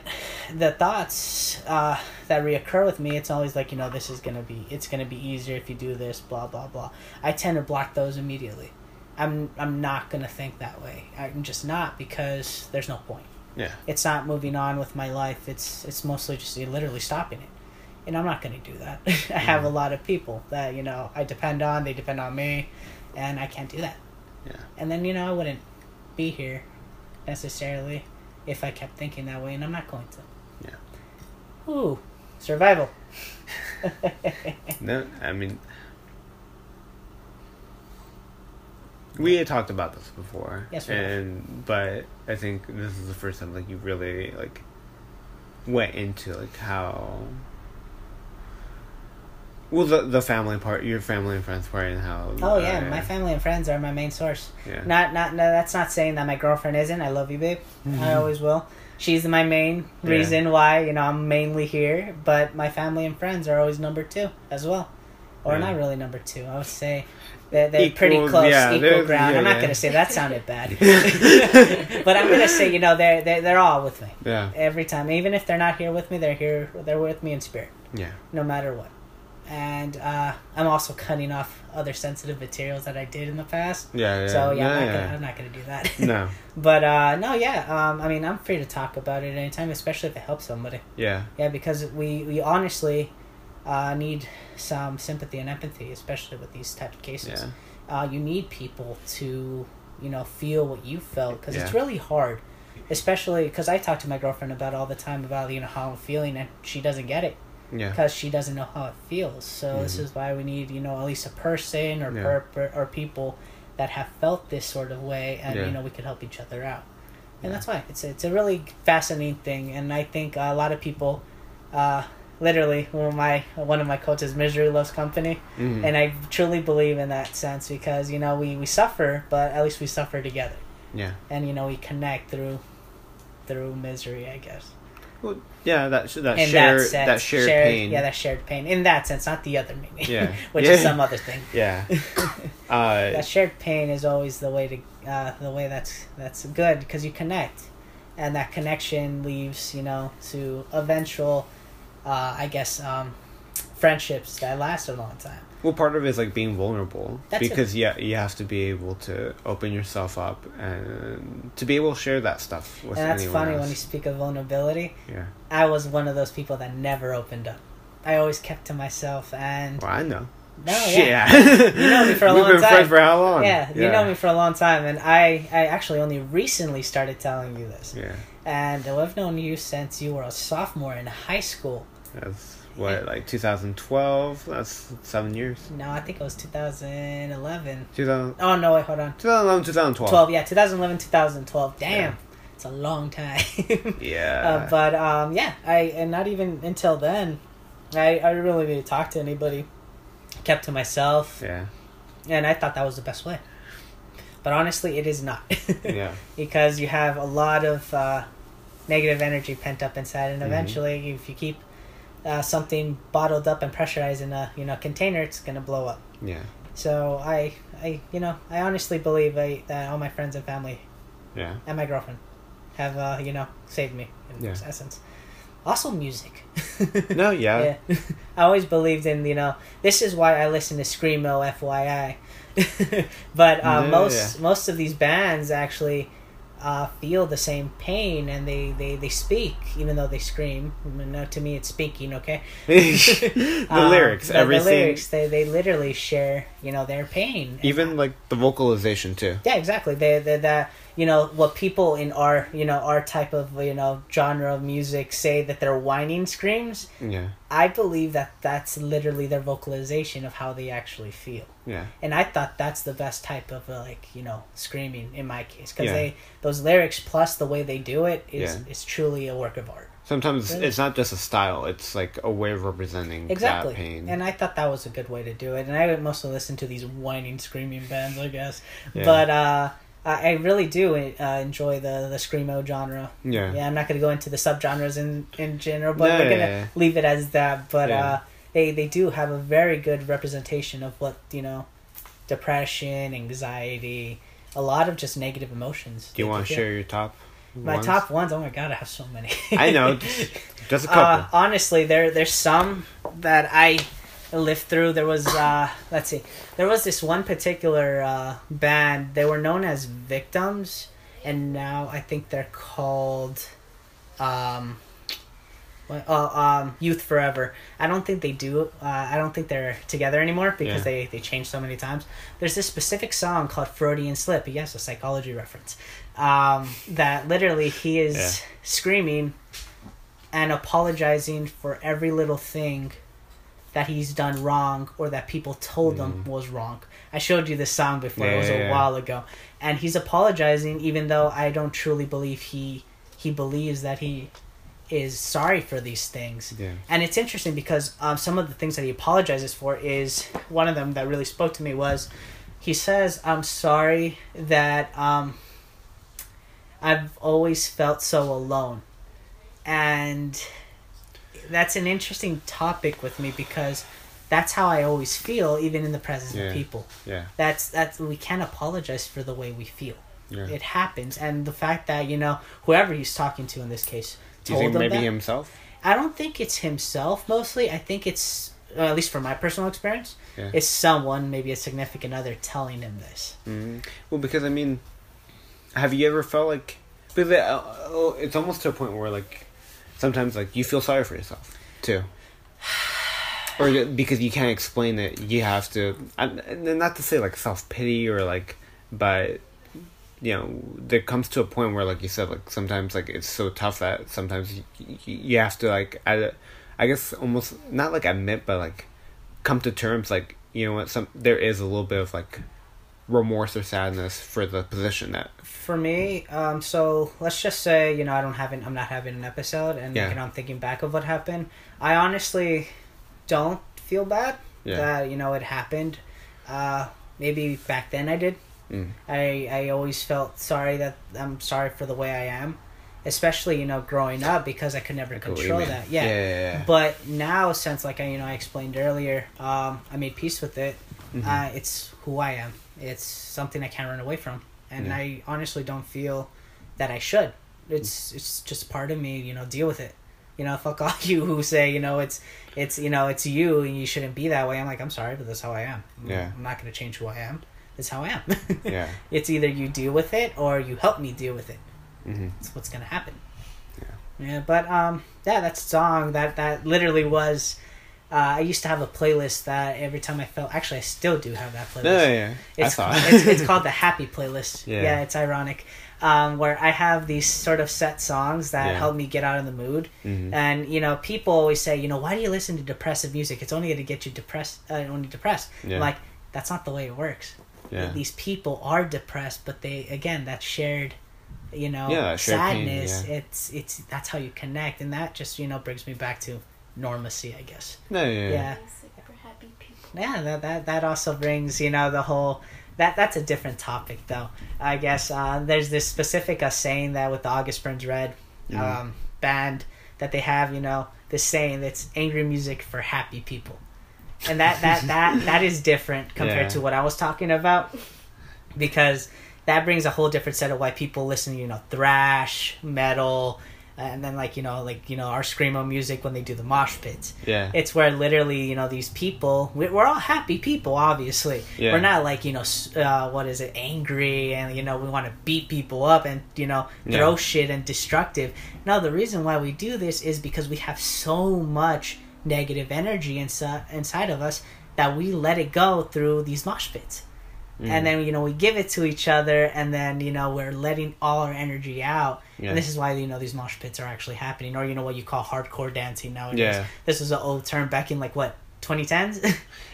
the thoughts uh, that reoccur with me, it's always like, you know, this is going to be, it's going to be easier if you do this, blah, blah, blah. I tend to block those immediately. I'm, I'm not going to think that way. I'm just not, because there's no point. Yeah. It's not moving on with my life. It's it's mostly just literally stopping it. And I'm not going to do that. I mm-hmm. have a lot of people that, you know, I depend on. They depend on me. And I can't do that. Yeah. And then, you know, I wouldn't be here necessarily if I kept thinking that way. And I'm not going to. Yeah. Ooh. Survival. No, I mean... We had talked about this before. Yes, we and but I think this is the first time like you really like went into like how well the the family part, your family and friends part, and how. Oh yeah, I, my family and friends are my main source. Yeah. Not not no. That's not saying that my girlfriend isn't. I love you, babe. Mm-hmm. I always will. She's my main reason yeah. why, you know, I'm mainly here. But my family and friends are always number two as well, or yeah. not really number two. I would say. They're, they're equal, pretty close, yeah, equal ground. Yeah, I'm not yeah. going to say that sounded bad. But I'm going to say, you know, they're, they're, they're all with me. Yeah. Every time. Even if they're not here with me, they're here. They're with me in spirit. Yeah. No matter what. and uh, I'm also cutting off other sensitive materials that I did in the past. Yeah, yeah. So yeah, yeah, I'm, not yeah. Gonna, I'm not gonna do that. No. But uh, no, yeah. Um, I mean, I'm free to talk about it anytime, especially if it helps somebody. Yeah. Yeah, because we we honestly uh, need some sympathy and empathy, especially with these type of cases. Yeah. Uh, you need people to, you know, feel what you felt, because yeah. it's really hard. Especially because I talk to my girlfriend about all the time about, you know, how I'm feeling, and she doesn't get it. Yeah. Because she doesn't know how it feels. So mm-hmm. this is why we need, you know, at least a person or yeah. per, or people that have felt this sort of way, and yeah. you know, we could help each other out. And yeah. that's why it's it's a really fascinating thing, and I think a lot of people, uh, literally, one of my one of my quotes is "Misery loves company," mm-hmm. and I truly believe in that sense, because you know we, we suffer, but at least we suffer together. Yeah. And you know we connect through. Through misery, I guess. Well, yeah, that that in shared that, sense, that shared, shared pain. Yeah, that shared pain. In that sense, not the other meaning. Yeah. Which yeah. is some other thing. Yeah. uh, that shared pain is always the way to uh, the way that's that's good, because you connect, and that connection leads, you know, to eventual, uh, I guess, um, friendships that last a long time. Well, part of it is like being vulnerable. That's because yeah, you, you have to be able to open yourself up and to be able to share that stuff with anyone. And that's anyone funny else. When you speak of vulnerability. Yeah. I was one of those people that never opened up. I always kept to myself, and Well, I know. No, yeah. yeah. You know me for a We've long time. We've been friends for how long? Yeah, yeah, you know me for a long time, and I, I actually only recently started telling you this. Yeah. And I've known you since you were a sophomore in high school. That's What, like two thousand twelve? That's seven years. No, I think it was two thousand eleven. two thousand Oh, no, wait, hold on. twenty eleven, twenty twelve. twelve, yeah, twenty eleven, twenty twelve. Damn. Yeah. It's a long time. yeah. Uh, but, um, yeah, I and not even until then, I, I really didn't talk to anybody. Kept to myself. Yeah. And I thought that was the best way. But honestly, it is not. yeah. Because you have a lot of uh, negative energy pent up inside, and eventually, mm-hmm. if you keep Uh, something bottled up and pressurized in a you know container, it's gonna blow up. Yeah. So I, I you know I honestly believe I, that all my friends and family, yeah, and my girlfriend, have uh you know saved me in yeah. essence. Also music. no, yeah. yeah. I always believed in you know this is why I listen to Screamo, F Y I, but uh, no, most yeah. most of these bands actually. Uh, feel the same pain, and they, they, they speak even though they scream. No, to me it's speaking, okay? the um, lyrics, the, everything. The lyrics, they, they literally share, you know, their pain. Even and, like the vocalization too. Yeah, exactly. They they that you know what people in our you know our type of you know genre of music say that they're whining screams. Yeah. I believe that that's literally their vocalization of how they actually feel. Yeah. And I thought that's the best type of uh, like, you know, screaming in my case, cuz yeah. they those lyrics plus the way they do it is yeah. is truly a work of art. Sometimes really? It's not just a style, it's like a way of representing exactly. that pain. And I thought that was a good way to do it. And I would mostly listen to these whining screaming bands, I guess. Yeah. But uh I really do uh, enjoy the, the Screamo genre. Yeah. Yeah, I'm not going to go into the subgenres in, in general, but no, we're going to yeah, yeah. leave it as that. But yeah. uh, they, they do have a very good representation of what, you know, depression, anxiety, a lot of just negative emotions. Do you want to share your top My ones? top ones? Oh, my God, I have so many. I know. Just, just a couple. Uh, honestly, there there's some that I lived through. There was uh let's see there was this one particular uh band. They were known as Victims, and now I think they're called um uh, um Youth Forever. I don't think they do uh I don't think they're together anymore, because yeah. they they changed so many times. There's this specific song called Freudian Slip, yes, a psychology reference, um that literally he is yeah. screaming and apologizing for every little thing that he's done wrong, or that people told mm. him was wrong. I showed you this song before. Yeah, it was a yeah, while ago. And he's apologizing, even though I don't truly believe he he believes that he is sorry for these things. Yeah. And it's interesting because um, some of the things that he apologizes for is... One of them that really spoke to me was... He says, I'm sorry that um, I've always felt so alone. And... That's an interesting topic with me, because that's how I always feel, even in the presence yeah. of people. Yeah. That's that's we can't apologize for the way we feel. Yeah. It happens, and the fact that you know whoever he's talking to in this case told Do you think them maybe that, himself? I don't think it's himself mostly. I think it's uh, at least from my personal experience, yeah. is someone, maybe a significant other, telling him this. Mm-hmm. Well, because, I mean, have you ever felt like... It's almost to a point where, like, sometimes, like, you feel sorry for yourself, too. Or because you can't explain it, you have to... And not to say, like, self-pity or, like, but... You know, there comes to a point where, like you said, like sometimes, like it's so tough that sometimes you, you have to, like, I, I guess almost not like admit, but like come to terms, like, you know what, some there is a little bit of like remorse or sadness for the position that. For me, um, so let's just say you know I don't having I'm not having an episode, and yeah. you know, I'm thinking back of what happened. I honestly don't feel bad yeah. that you know it happened. Uh, maybe back then I did. Mm. I, I always felt sorry that I'm sorry for the way I am, especially, you know, growing up, because I could never control that. Yeah. Yeah, yeah, yeah. But now, since like I, you know, I explained earlier, um, I made peace with it. Mm-hmm. Uh, it's who I am. It's something I can't run away from. And yeah. I honestly don't feel that I should. It's, mm. it's just part of me, you know, deal with it. You know, fuck all you who say, you know, it's, it's, you know, it's you and you shouldn't be that way. I'm like, I'm sorry, but that's how I am. Yeah. I'm not going to change who I am. That's how I am. Yeah. It's either you deal with it or you help me deal with it. Mm-hmm. That's what's gonna happen. Yeah. Yeah, but um, yeah, that song that that literally was. Uh, I used to have a playlist that every time I felt. Actually, I still do have that playlist. Yeah, yeah. It's, I saw it. it's, it's called the Happy Playlist. Yeah. Yeah, it's ironic. Um, where I have these sort of set songs that yeah. help me get out of the mood. Mm-hmm. And, you know, people always say, you know, why do you listen to depressive music? It's only gonna get you depressed. Uh, only depressed. Yeah. I'm like, that's not the way it works. Yeah. These people are depressed, but they again that shared, you know, yeah, shared sadness. Pain, yeah. It's it's that's how you connect, and that just you know brings me back to normalcy, I guess. No, yeah, yeah. yeah. Super happy people. Yeah, that that that also brings you know the whole that that's a different topic though. I guess uh, there's this specific uh, saying that with the August Burns Red mm-hmm. um, band that they have, you know, this saying that's angry music for happy people. And that, that, that, that is different compared yeah. to what I was talking about, because that brings a whole different set of white people listening, you know, thrash, metal, and then like, you know, like, you know, our screamo music when they do the mosh pits. Yeah. It's where literally, you know, these people, we're all happy people, obviously. Yeah. We're not like, you know, uh, what is it, angry and, you know, we want to beat people up and, you know, throw yeah. shit and destructive. No, the reason why we do this is because we have so much negative energy inside inside of us that we let it go through these mosh pits, mm. and then you know we give it to each other, and then you know we're letting all our energy out, yeah. and this is why you know these mosh pits are actually happening, or you know what you call hardcore dancing nowadays. Yeah. This is an old term back in like what twenty tens.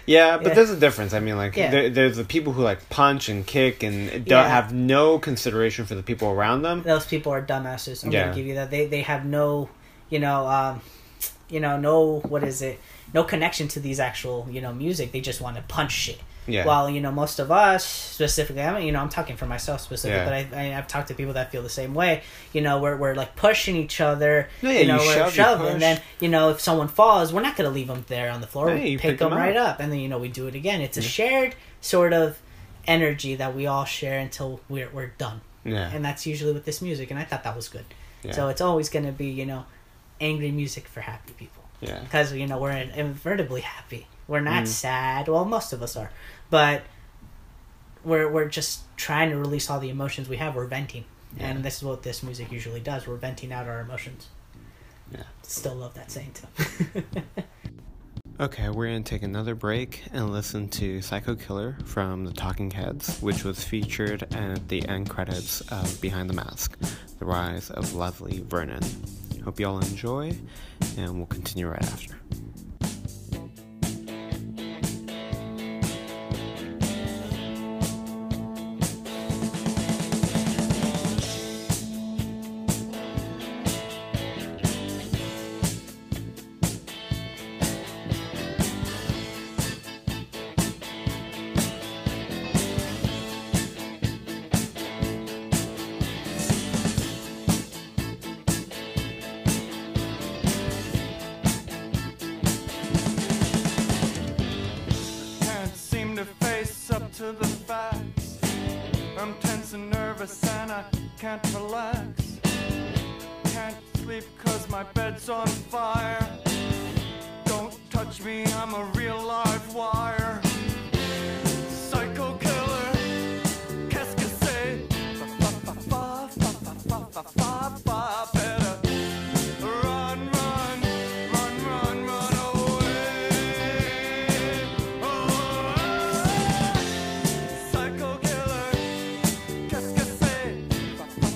Yeah, but yeah. there's a difference. I mean, like yeah. there, there's the people who like punch and kick and don't yeah. have no consideration for the people around them. Those people are dumbasses. I'm yeah. gonna give you that. They they have no, you know. Um, you know, no, what is it, no connection to these actual, you know, music. They just want to punch shit. Yeah. While, you know, most of us, specifically, I mean, you know, I'm talking for myself specifically, yeah. but I, I, I've talked to people that feel the same way. You know, we're, we're like, pushing each other. No, yeah, you know, you we're shove, shoving. And then, you know, if someone falls, we're not going to leave them there on the floor. No, we pick, pick them, them right up. up. And then, you know, we do it again. It's mm-hmm. a shared sort of energy that we all share until we're, we're done. Yeah. And that's usually with this music. And I thought that was good. Yeah. So it's always going to be, you know, angry music for happy people. Yeah. Because, you know, we're invertibly happy. We're not mm. sad. Well, most of us are. But we're we're just trying to release all the emotions we have. We're venting. Yeah. And this is what this music usually does. We're venting out our emotions. Yeah. Still love that saying, too. Okay, we're going to take another break and listen to Psycho Killer from the Talking Heads, which was featured at the end credits of Behind the Mask: The Rise of Leslie Vernon. Hope y'all enjoy, and we'll continue right after. touch me, I'm a real live wire. Psycho killer, qu'est-ce que c'est? Better run, run, run, run, run away. Oh, psycho killer, qu'est-ce que c'est? Better.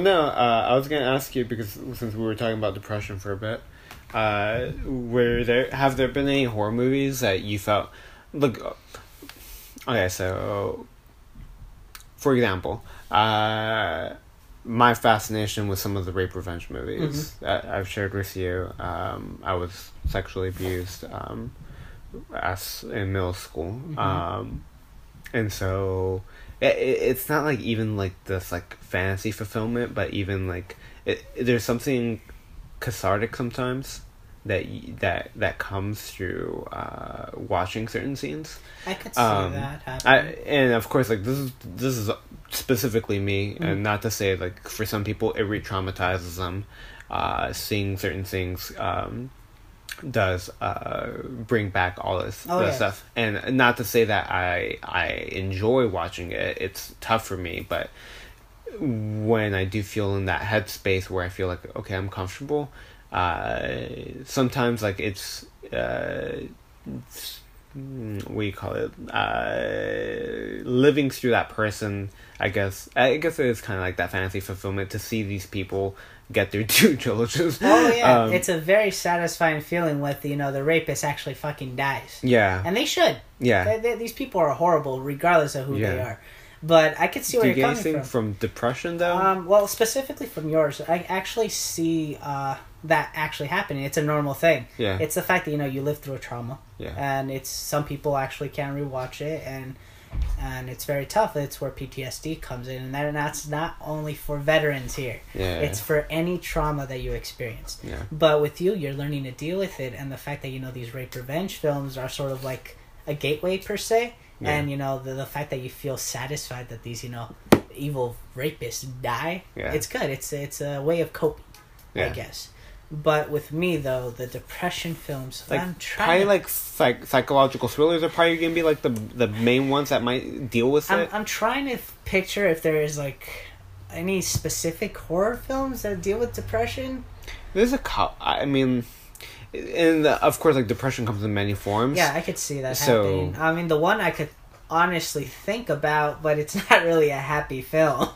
No, uh, I was going to ask you, because since we were talking about depression for a bit, uh, were there have there been any horror movies that you felt, look, okay, so, for example, uh, my fascination with some of the rape revenge movies mm-hmm. that I've shared with you, um, I was sexually abused um, as in middle school, mm-hmm. um, and so... It, it's not like even like this like fantasy fulfillment, but even like it, there's something cathartic sometimes that that that comes through uh, watching certain scenes. I could see um, that happening. I, and of course, like this is this is specifically me, mm-hmm. and not to say like for some people it re-traumatizes them. Uh, seeing certain things um, does uh bring back all this, oh, this yes. stuff, and not to say that I I enjoy watching it. It's tough for me, but when I do feel in that headspace where I feel like okay, I'm comfortable, uh, sometimes like it's, uh, it's what do you call it, uh, living through that person, I guess. I guess it is kind of like that fantasy fulfillment to see these people get their due diligence. Oh yeah, um, it's a very satisfying feeling with, you know, the rapist actually fucking dies. Yeah. And they should. Yeah. They, they, these people are horrible regardless of who yeah. they are. But I could see where Do you you're coming from. Do you get anything from depression, though? Um, well, specifically from yours, I actually see uh, that actually happening. It's a normal thing. Yeah. It's the fact that, you know, you live through a trauma. Yeah. And it's, some people actually can't rewatch it, and and it's very tough. It's where P T S D comes in, and, that, and that's not only for veterans here. Yeah. It's for any trauma that you experienced. Yeah. But with you, you're learning to deal with it, and the fact that, you know, these rape revenge films are sort of like a gateway, per se. Yeah. And, you know, the the fact that you feel satisfied that these, you know, evil rapists die, yeah. it's good. It's it's a way of coping, yeah. I guess. But with me, though, the depression films, like, I'm trying probably, to... like, psych- psychological thrillers are probably going to be, like, the the main ones that might deal with I'm, it. I'm trying to picture if there is, like, any specific horror films that deal with depression. There's a... Co- I mean... And, of course, like, depression comes in many forms. Yeah, I could see that so, happening. I mean, the one I could honestly think about, but it's not really a happy film.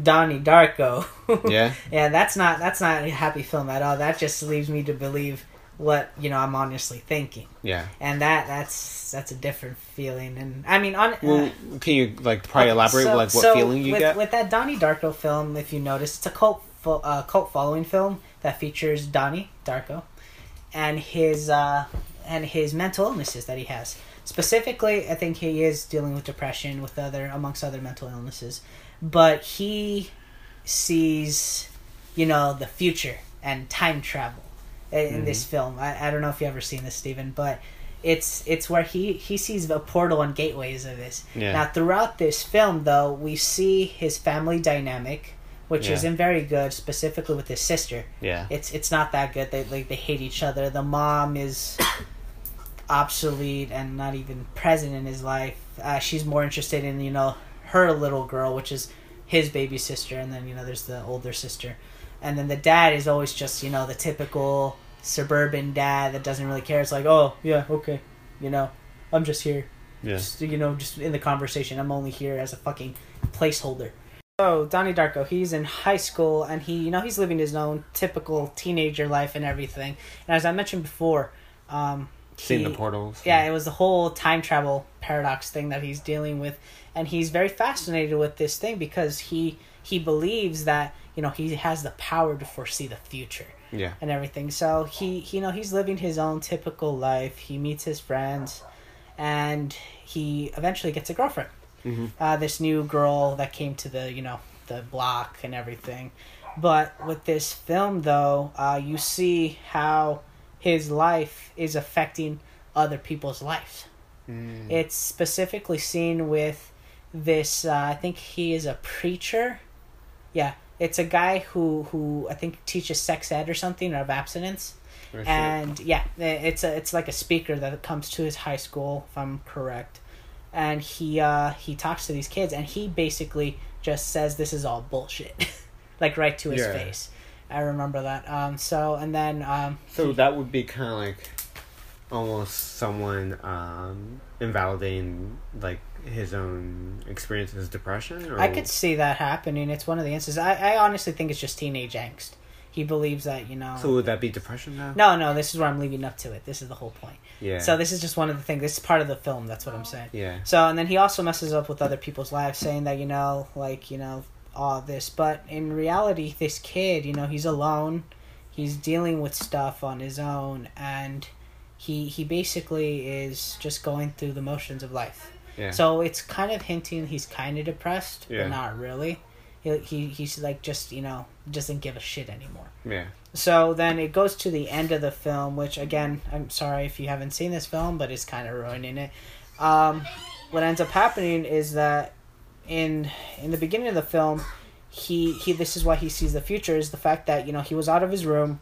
Donnie Darko. Yeah? Yeah, that's not that's not a happy film at all. That just leaves me to believe what, you know, I'm honestly thinking. Yeah. And that that's that's a different feeling. And, I mean, on... Well, uh, can you, like, probably elaborate so, like, what so feeling you with, get? With that Donnie Darko film, if you notice, it's a cult, fo- uh, cult following film that features Donnie Darko. And his uh, and his mental illnesses that he has. Specifically, I think he is dealing with depression, with other amongst other mental illnesses. But he sees, you know, the future and time travel in, mm-hmm. in this film. I, I don't know if you've ever seen this, Steven, but it's it's where he, he sees a portal and gateways of this. Yeah. Now, throughout this film, though, we see his family dynamic, which yeah. isn't very good, specifically with his sister. Yeah. It's it's not that good. They like they hate each other. The mom is obsolete and not even present in his life. Uh, she's more interested in, you know, her little girl, which is his baby sister, and then, you know, there's the older sister. And then the dad is always just, you know, the typical suburban dad that doesn't really care. It's like, oh, yeah, okay, you know, I'm just here. Yeah. Just, you know, just in the conversation. I'm only here as a fucking placeholder. So, Donnie Darko, he's in high school, and he, you know, he's living his own typical teenager life and everything. And as I mentioned before, um... Seeing the portals. Yeah, it was the whole time travel paradox thing that he's dealing with. And he's very fascinated with this thing because he he believes that, you know, he has the power to foresee the future. Yeah. And everything. So, he, he you know, he's living his own typical life. He meets his friends, and he eventually gets a girlfriend. Mm-hmm. Uh, this new girl that came to the, you know, the block and everything. But with this film, though, uh, you see how his life is affecting other people's lives. Mm. It's specifically seen with this, uh, I think he is a preacher. Yeah, it's a guy who, who I think teaches sex ed or something, or of abstinence. Or and, it? yeah, it's a, it's like a speaker that comes to his high school, if I'm correct. And he uh, he talks to these kids, and he basically just says, this is all bullshit. Like, right to his yeah. face. I remember that. Um, so, and then... Um, so, he, that would be kind of like almost someone um, invalidating, like, his own experience with depression? Or? I could see that happening. It's one of the instances. I, I honestly think it's just teenage angst. He believes that, you know... So would that be depression now? No, no, this is where I'm leading up to it. This is the whole point. Yeah. So this is just one of the things. This is part of the film, that's what I'm saying. Yeah. So, and then he also messes up with other people's lives, saying that, you know, like, you know, all this. But in reality, this kid, you know, he's alone. He's dealing with stuff on his own. And he he basically is just going through the motions of life. Yeah. So it's kind of hinting he's kind of depressed, yeah. but not really. He, he he's like just, you know, doesn't give a shit anymore. Yeah. So then it goes to the end of the film, which again, I'm sorry if you haven't seen this film, but it's kind of ruining it. Um, what ends up happening is that in in the beginning of the film, he he this is why he sees the future, is the fact that, you know, he was out of his room,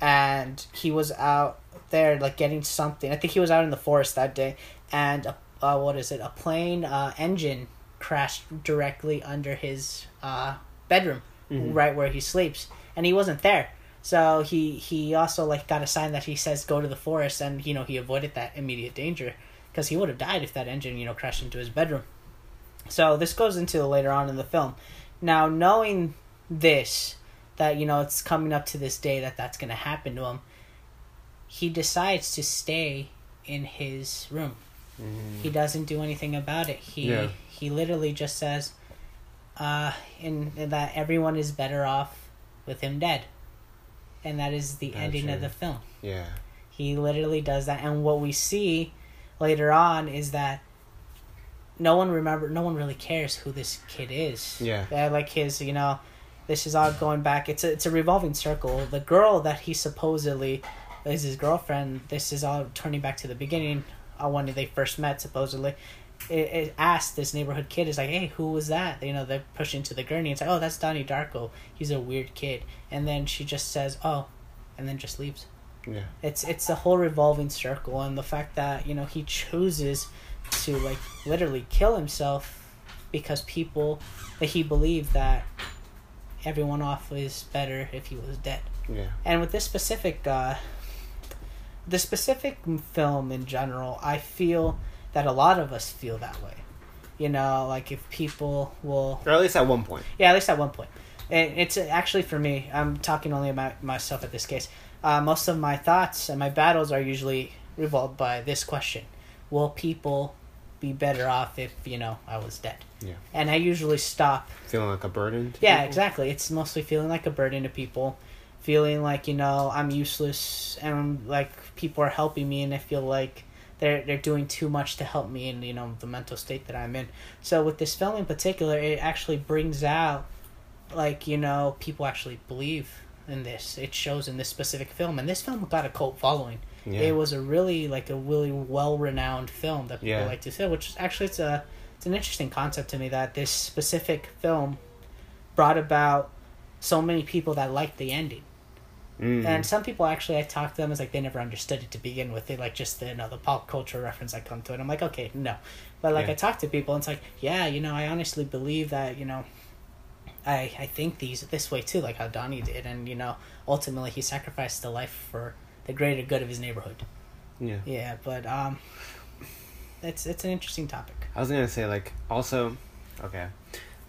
and he was out there like getting something. I think he was out in the forest that day, and a, uh, what is it? A plane uh, engine crashed directly under his uh, bedroom, mm-hmm. right where he sleeps, and he wasn't there. So he he also like got a sign that he says go to the forest, and you know he avoided that immediate danger because he would have died if that engine you know crashed into his bedroom. So this goes into later on in the film. Now, knowing this, that you know it's coming up to this day that that's going to happen to him, he decides to stay in his room. Mm. He doesn't do anything about it. He yeah. he literally just says, uh, in, in that everyone is better off with him dead, and that is the gotcha. ending of the film. Yeah, he literally does that, and what we see later on is that no one remember, no one really cares who this kid is. Yeah, They're like his, you know, this is all going back. It's a it's a revolving circle. The girl that he supposedly is his girlfriend. This is all turning back to the beginning. When they first met, supposedly, it, it asked this neighborhood kid, is like, hey, who was that? You know, they're pushing to the gurney. It's like, oh, that's Donnie Darko. He's a weird kid. And then she just says, oh, and then just leaves. Yeah. It's it's a whole revolving circle, and the fact that, you know, he chooses to, like, literally kill himself because people, that he believed that everyone off was better if he was dead. Yeah. And with this specific, uh, the specific film in general, I feel that a lot of us feel that way. You know, like if people will... Or at least at one point. Yeah, at least at one point. And it's actually for me, I'm talking only about myself at this case. Uh, most of my thoughts and my battles are usually revolved by this question. Will people be better off if, you know, I was dead? Yeah. And I usually stop... Feeling like a burden to Yeah, people? Exactly. It's mostly feeling like a burden to people. Feeling like, you know, I'm useless and like people are helping me and I feel like they're they're doing too much to help me in, you know, the mental state that I'm in. So with this film in particular, it actually brings out like, you know, people actually believe in this. It shows in this specific film, and this film got a cult following. Yeah. It was a really like a really well renowned film that people yeah. like to see, which is actually it's a it's an interesting concept to me that this specific film brought about so many people that liked the ending. Mm. And some people actually I talk to them is like they never understood it to begin with. They like just you know the pop culture reference I come to it. I'm like okay no, but like yeah. I talk to people and it's like yeah you know I honestly believe that you know, I I think these this way too like how Donnie did and you know ultimately he sacrificed the life for the greater good of his neighborhood. Yeah. Yeah, but um, it's it's an interesting topic. I was gonna say like also, okay,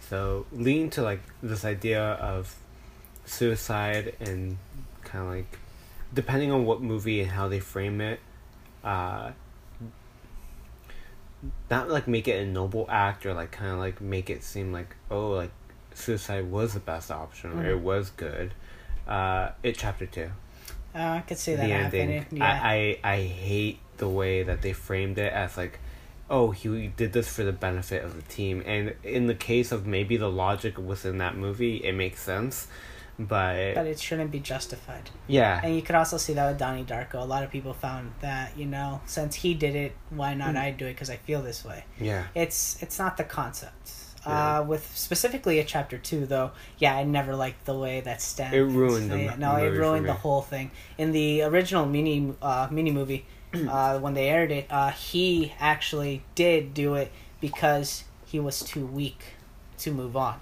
so leading to like this idea of suicide and. Kind of like, depending on what movie and how they frame it, uh, not like make it a noble act or like kind of like make it seem like, oh, like suicide was the best option mm-hmm. or it was good. Uh, it chapter two. Oh, I could see that the happening. Yeah. I, I, I hate the way that they framed it as like, oh, he did this for the benefit of the team. And in the case of maybe the logic within that movie, it makes sense. But but it shouldn't be justified. Yeah. And you could also see that with Donnie Darko. A lot of people found that, you know, since he did it, why not mm. I do it because I feel this way. Yeah. It's it's not the concept. Yeah. Uh, with specifically at chapter two, though, yeah, I never liked the way that Stan... It ruined the No, it ruined the whole thing. In the original mini, uh, mini movie, uh, when they aired it, uh, he actually did do it because he was too weak to move on.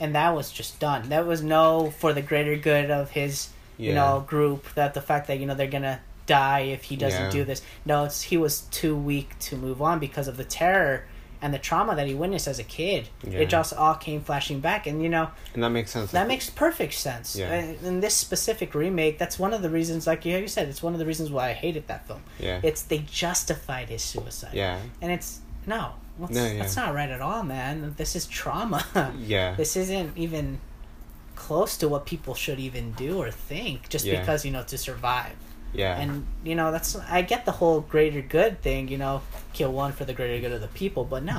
And that was just done. That was no for the greater good of his, yeah. you know, group. That the fact that, you know, they're going to die if he doesn't yeah. do this. No, it's he was too weak to move on because of the terror and the trauma that he witnessed as a kid. Yeah. It just all came flashing back. And, you know... And that makes sense. That makes perfect sense. Yeah. And in this specific remake, that's one of the reasons, like you said, it's one of the reasons why I hated that film. Yeah. It's they justified his suicide. Yeah. And it's... No. No, yeah. That's not right at all, man. This is trauma. Yeah. This isn't even close to what people should even do or think just yeah. because, you know, to survive. Yeah. And, you know, that's... I get the whole greater good thing, you know, kill one for the greater good of the people, but no.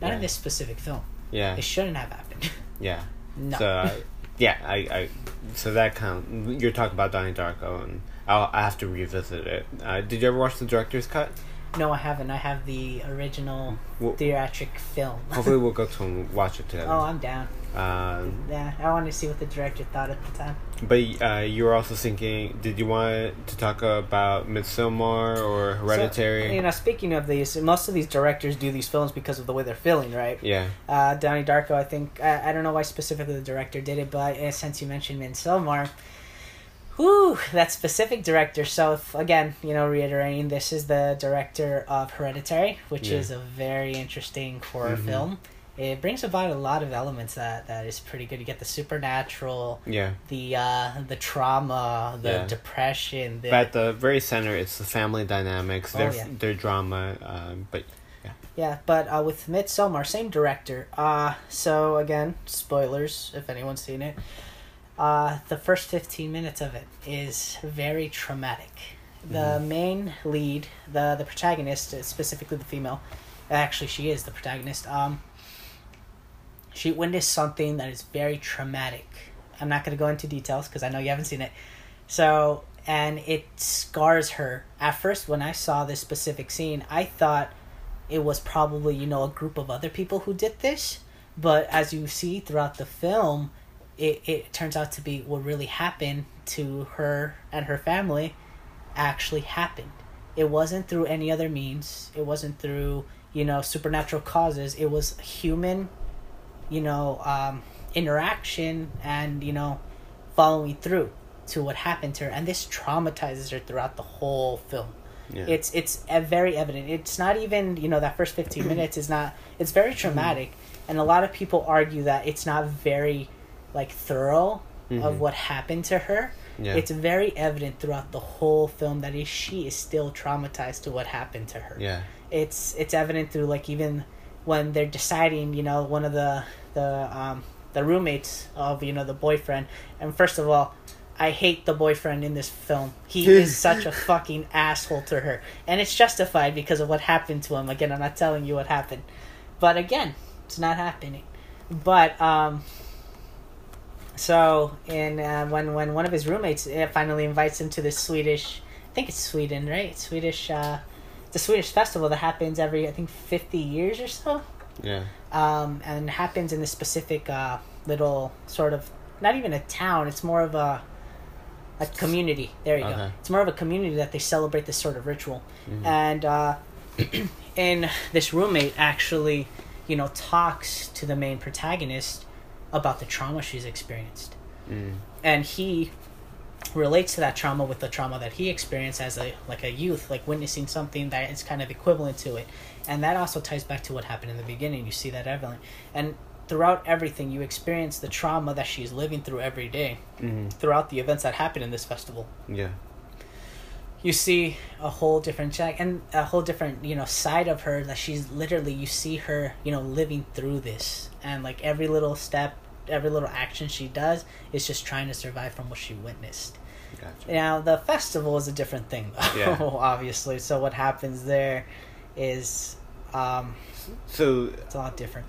Not yeah. in this specific film. Yeah. It shouldn't have happened. Yeah. No. So, I, yeah, I, I... So that kind of... You're talking about Donnie Darko, and I'll, I have to revisit it. Uh, did you ever watch the director's cut? No, I haven't. I have the original well, theatric film. Hopefully we'll go to and watch it together. Oh, I'm down. Um, yeah, I wanted to see what the director thought at the time. But uh, you were also thinking, did you want to talk about Midsommar or Hereditary? So, you know, speaking of these, most of these directors do these films because of the way they're feeling, right? Yeah. Uh, Donnie Darko, I think, I, I don't know why specifically the director did it, but uh, since you mentioned Midsommar... Woo, that specific director. So, if, again, you know, reiterating, this is the director of Hereditary, which yeah. is a very interesting horror mm-hmm. film. It brings about a lot of elements that, that is pretty good. You get the supernatural, yeah. the uh, the trauma, the yeah. depression. The... But at the very center, it's the family dynamics, oh, their yeah. their drama. Um, but yeah, yeah. But uh, with Midsommar, same director. Uh, so again, spoilers if anyone's seen it. Uh, the first fifteen minutes of it is very traumatic. The mm-hmm. main lead, the the protagonist, specifically the female, actually she is the protagonist. Um. She witnessed something that is very traumatic. I'm not going to go into details because I know you haven't seen it. So, and it scars her. At first, when I saw this specific scene, I thought it was probably, you know, a group of other people who did this. But as you see throughout the film, it, it turns out to be what really happened to her and her family actually happened. It wasn't through any other means. It wasn't through, you know, supernatural causes. It was human... you know, um, interaction and, you know, following through to what happened to her. And this traumatizes her throughout the whole film. Yeah. It's it's very evident. It's not even, you know, that first fifteen minutes is not, it's very traumatic. And a lot of people argue that it's not very, like, thorough mm-hmm. of what happened to her. Yeah. It's very evident throughout the whole film that is, she is still traumatized to what happened to her. Yeah. It's, it's evident through, like, even... when they're deciding, you know, one of the the um the roommates of, you know, the boyfriend. And first of all, I hate the boyfriend in this film. He is such a fucking asshole to her. And it's justified because of what happened to him. Again, I'm not telling you what happened. But again, it's not happening. But, um... so, in, uh, when, when one of his roommates finally invites him to this Swedish... I think it's Sweden, right? Swedish, uh... the Swedish festival that happens every, I think, fifty years or so. Yeah. Um, and happens in this specific uh, little sort of, not even a town, it's more of a a community. There you okay. go. It's more of a community that they celebrate this sort of ritual. Mm-hmm. And uh, and this roommate actually, you know, talks to the main protagonist about the trauma she's experienced. Mm. And he... relates to that trauma with the trauma that he experienced as a like a youth, like witnessing something that is kind of equivalent to it. And that also ties back to what happened in the beginning. You see that Evelyn, and throughout everything you experience the trauma that she's living through every day mm-hmm. throughout the events that happen in this festival. Yeah, you see a whole different Jack and a whole different, you know, side of her that she's literally, you see her, you know, living through this. And like every little step, every little action she does is just trying to survive from what she witnessed. Gotcha. Now, the festival is a different thing, though, yeah. obviously. So what happens there is um, so it's a lot different.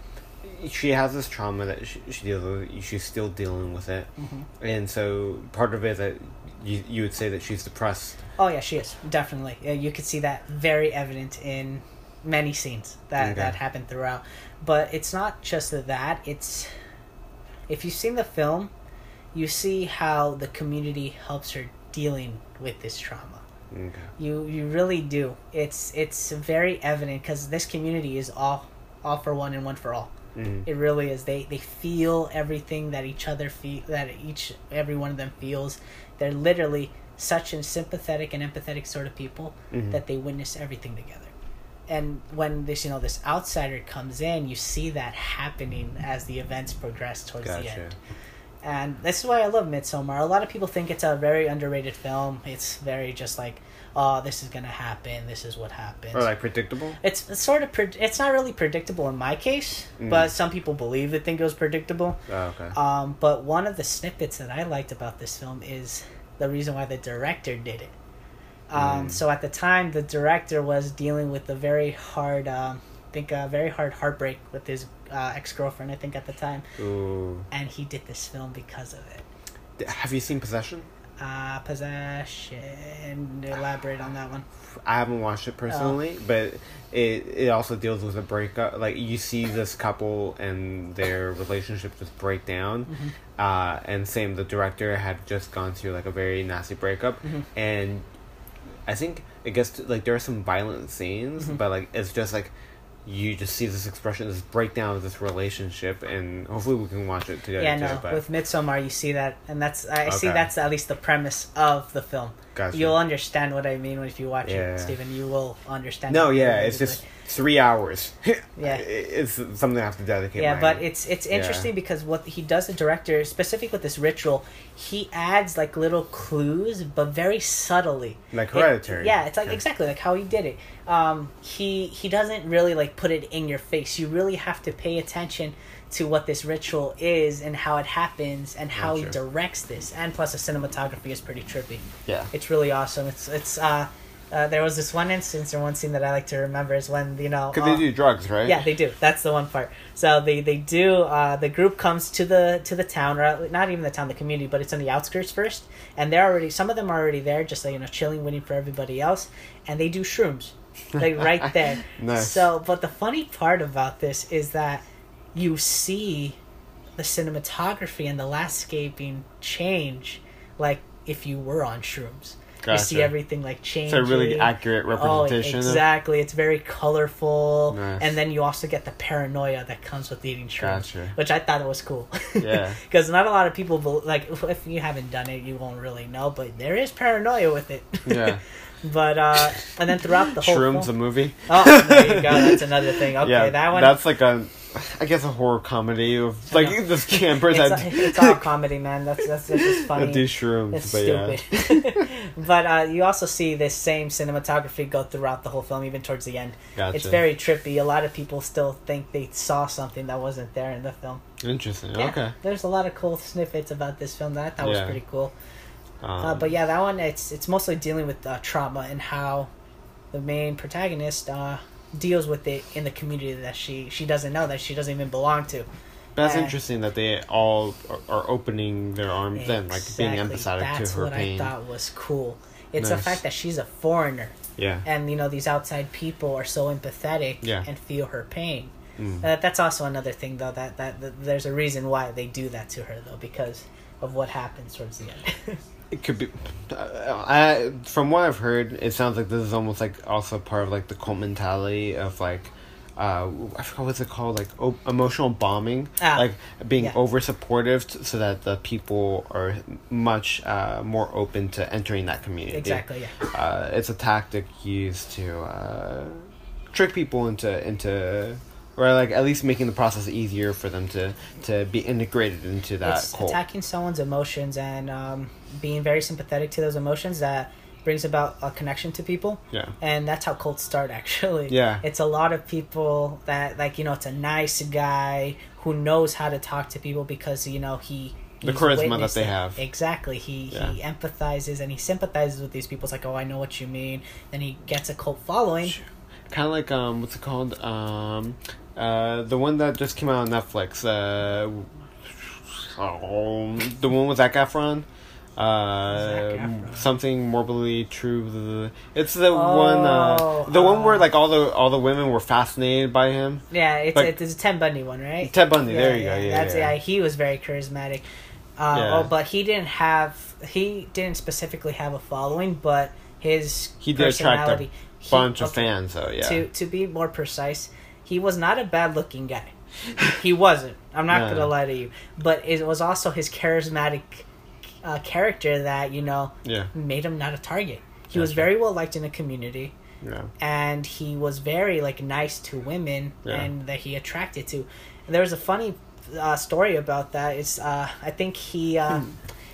She has this trauma that she, she deals with. She's still dealing with it. Mm-hmm. And so part of it is that you, you would say that she's depressed. Oh, yeah, she is. Definitely. You could see that very evident in many scenes that, okay. that happened throughout. But it's not just that. It's... if you've seen the film, you see how the community helps her dealing with this trauma. Okay. You you really do. It's it's very evident because this community is all all for one and one for all. Mm. It really is. They they feel everything that each other feel that each every one of them feels. They're literally such a sympathetic and empathetic sort of people mm-hmm. that they witness everything together. And when this, you know, this outsider comes in, you see that happening as the events progress towards gotcha. The end. And this is why I love Midsommar. A lot of people think it's a very underrated film. It's very just like, oh, this is going to happen. This is what happens. Or like predictable? It's, it's sort of, pre- it's not really predictable in my case, mm. but some people believe they think it was predictable. Oh, okay. Um, but one of the snippets that I liked about this film is the reason why the director did it. Um, mm. So at the time, the director was dealing with a very hard, um, I think a very hard heartbreak with his uh, ex-girlfriend, I think at the time. Ooh. And he did this film because of it. Have you seen Possession? Uh, Possession. Elaborate on that one. I haven't watched it personally, oh. but it it also deals with a breakup. Like you see this couple and their relationship just break down, mm-hmm. uh, and same the director had just gone through like a very nasty breakup, mm-hmm. and. I think, I guess, like, there are some violent scenes, mm-hmm. but, like, it's just, like, you just see this expression, this breakdown of this relationship, and hopefully we can watch it together. Yeah, no, too, but... with Midsommar you see that, and that's I okay. see that's at least the premise of the film. Gotcha. You'll understand what I mean if you watch yeah. it, Stephen. You will understand. No, yeah, it's just three hours. yeah, it's something I have to dedicate. Yeah, my but hand. it's it's interesting yeah. because what he does, the director, specifically with this ritual, he adds like little clues, but very subtly. Like Hereditary. It, yeah, it's like okay. exactly like how he did it. Um, he he doesn't really like put it in your face. You really have to pay attention to what this ritual is and how it happens and how Not he sure. directs this. And plus, the cinematography is pretty trippy. Yeah, it's really awesome. It's it's. Uh, Uh, there was this one instance or one scene that I like to remember is when, you know... Because uh, they do drugs, right? Yeah, they do. That's the one part. So they, they do... Uh, the group comes to the to the town, or not even the town, the community, but it's on the outskirts first. And they're already... Some of them are already there, just, like, you know, chilling, waiting for everybody else. And they do shrooms. Like, right there. Nice. So, but the funny part about this is that you see the cinematography and the landscaping change, like, if you were on shrooms. Gotcha. You see everything like change. It's a really accurate representation. Oh, exactly. Of... It's very colorful. Nice. And then you also get the paranoia that comes with eating shrooms, gotcha. Which I thought it was cool. Yeah. Because not a lot of people, like, if you haven't done it, you won't really know, but there is paranoia with it. Yeah. But, uh, and then throughout the whole... Shrooms, film... a movie? Oh, there you go. That's another thing. Okay, yeah, that one. That's like a... I guess a horror comedy of like this camper it's that a, it's all comedy, man. That's that's, that's just funny. Do shrooms, it's but stupid. Yeah. But uh, you also see this same cinematography go throughout the whole film, even towards the end. Gotcha. It's very trippy. A lot of people still think they saw something that wasn't there in the film. Interesting. Yeah, okay. There's a lot of cool snippets about this film that I thought yeah. was pretty cool. Um, uh, but yeah, that one it's it's mostly dealing with uh, trauma and how the main protagonist. Uh, deals with it in the community that she she doesn't know, that she doesn't even belong to. That's uh, interesting that they all are opening their arms exactly. and like being empathetic that's to her pain. That's what I thought was cool. It's nice. The fact that she's a foreigner. Yeah. And you know these outside people are so empathetic yeah. and feel her pain. Mm. Uh, that's also another thing though that, that that there's a reason why they do that to her though because of what happens towards the end. It could be, uh, I from what I've heard, it sounds like this is almost like also part of like the cult mentality of like, uh, I forgot what's it called, like o- emotional bombing, ah, like being yeah. over supportive t- so that the people are much uh, more open to entering that community. Exactly. Yeah. Uh, it's a tactic used to uh, trick people into into. Or like at least making the process easier for them to, to be integrated into that it's cult. Attacking someone's emotions and um, being very sympathetic to those emotions that brings about a connection to people. Yeah. And that's how cults start actually. Yeah. It's a lot of people that like, you know, it's a nice guy who knows how to talk to people because, you know, he... The charisma that they have. Exactly. He yeah. he empathizes and he sympathizes with these people. It's like, oh, I know what you mean. Then he gets a cult following. Sure. Kind of like, um, what's it called? Um... Uh, the one that just came out on Netflix, uh, oh, the one with Zac Efron, uh, Zac Efron. Something morbidly true. It's the oh, one, uh, the uh, one where like all the all the women were fascinated by him. Yeah, it's like, it's a Ted Bundy one, right? Ted Bundy. Yeah, there you yeah, go. Yeah, that's yeah. yeah. He was very charismatic. Uh, yeah. Oh, but he didn't have he didn't specifically have a following, but his he did attract a bunch he, of okay, fans, though. Yeah. To to be more precise. He was not a bad-looking guy. He wasn't. I'm not no. going to lie to you. But it was also his charismatic uh, character that, you know, yeah. made him not a target. He gotcha. Was very well-liked in the community. Yeah. And he was very, like, nice to women yeah. and that he attracted to. And there was a funny uh, story about that. It's, uh, I think he uh, hmm.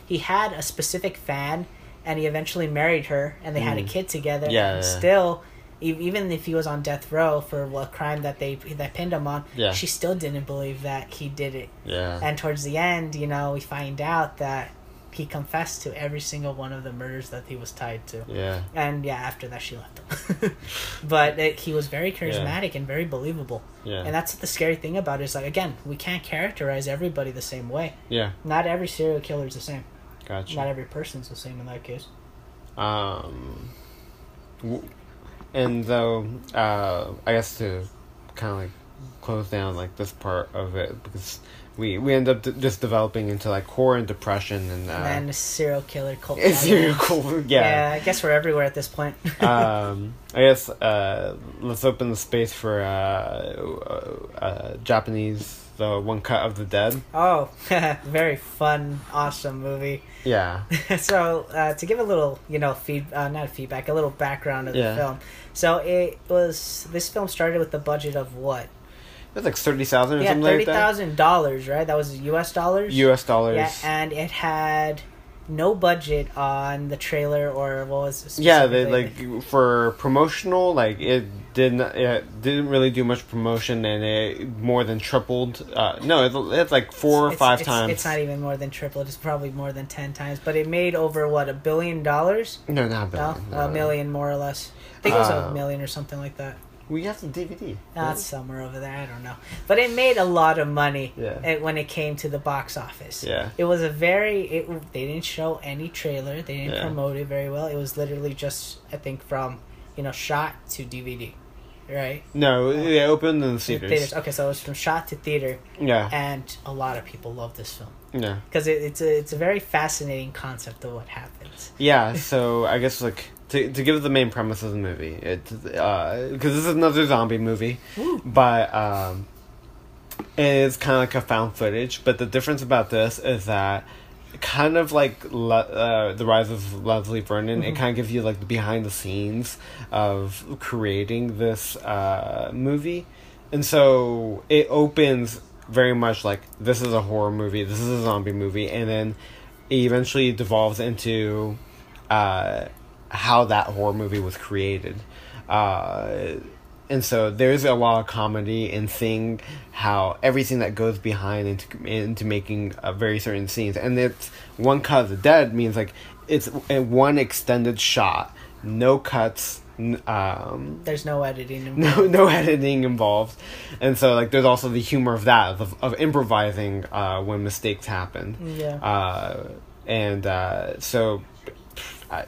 he had a specific fan, and he eventually married her, and they mm. had a kid together. Yeah, and yeah. still... Even if he was on death row for a crime that they that pinned him on, yeah. she still didn't believe that he did it. Yeah. And towards the end, you know, we find out that he confessed to every single one of the murders that he was tied to. Yeah. And yeah, after that, she left him. But it, he was very charismatic yeah. and very believable. Yeah. And that's the scary thing about it is like again, we can't characterize everybody the same way. Yeah. Not every serial killer is the same. Gotcha. Not every person's the same in that case. Um. W- And though, uh, I guess to kind of like close down like this part of it because we we end up d- just developing into like horror and depression and uh, and a serial killer cult. A serial cult, yeah. Yeah, I guess we're everywhere at this point. um, I guess uh, let's open the space for uh, uh, Japanese, the One Cut of the Dead. Oh, very fun, awesome movie. Yeah. So uh, to give a little, you know, feed uh, not feedback, a little background of yeah. the film. So it was this film started with a budget of what? It was like thirty thousand dollars or yeah, something like that. Yeah, thirty thousand dollars, right? That was U S dollars? U S dollars. Yeah, and it had no budget on the trailer or what was it? Yeah, they, like for promotional, like it didn't it didn't really do much promotion, and it more than tripled. Uh, no, it, it's like four it's, or five it's, times. It's not even more than tripled. It's probably more than ten times. But it made over, what, a billion dollars? No, not a billion. No, no, a million, more or less. I think it was uh, a million or something like that. We have the D V D. That's no, somewhere over there. I don't know. But it made a lot of money yeah. when it came to the box office. Yeah. It was a very... It, they didn't show any trailer. They didn't yeah. promote it very well. It was literally just, I think, from, you know, shot to D V D. Right? No, um, they opened in the theaters. theaters. Okay, so it was from shot to theater. Yeah. And a lot of people love this film. Yeah. Because it, it's, a, it's a very fascinating concept of what happens. Yeah, so I guess, like... To to give the main premise of the movie, it because uh, this is another zombie movie, Ooh. but um, it's kind of like a found footage. But the difference about this is that, kind of like Le- uh, the Rise of Leslie Vernon, mm-hmm. it kind of gives you like the behind the scenes of creating this uh, movie, and so it opens very much like this is a horror movie, this is a zombie movie, and then it eventually devolves into. Uh, how that horror movie was created. Uh, and so there's a lot of comedy in seeing how everything that goes behind into, into making a very certain scenes. And it's One Cut of the Dead means like it's a one extended shot, no cuts. Um, there's no editing involved. No, no editing involved. And so like there's also the humor of that, of, of improvising uh, when mistakes happen. Yeah. Uh, and uh, so... I,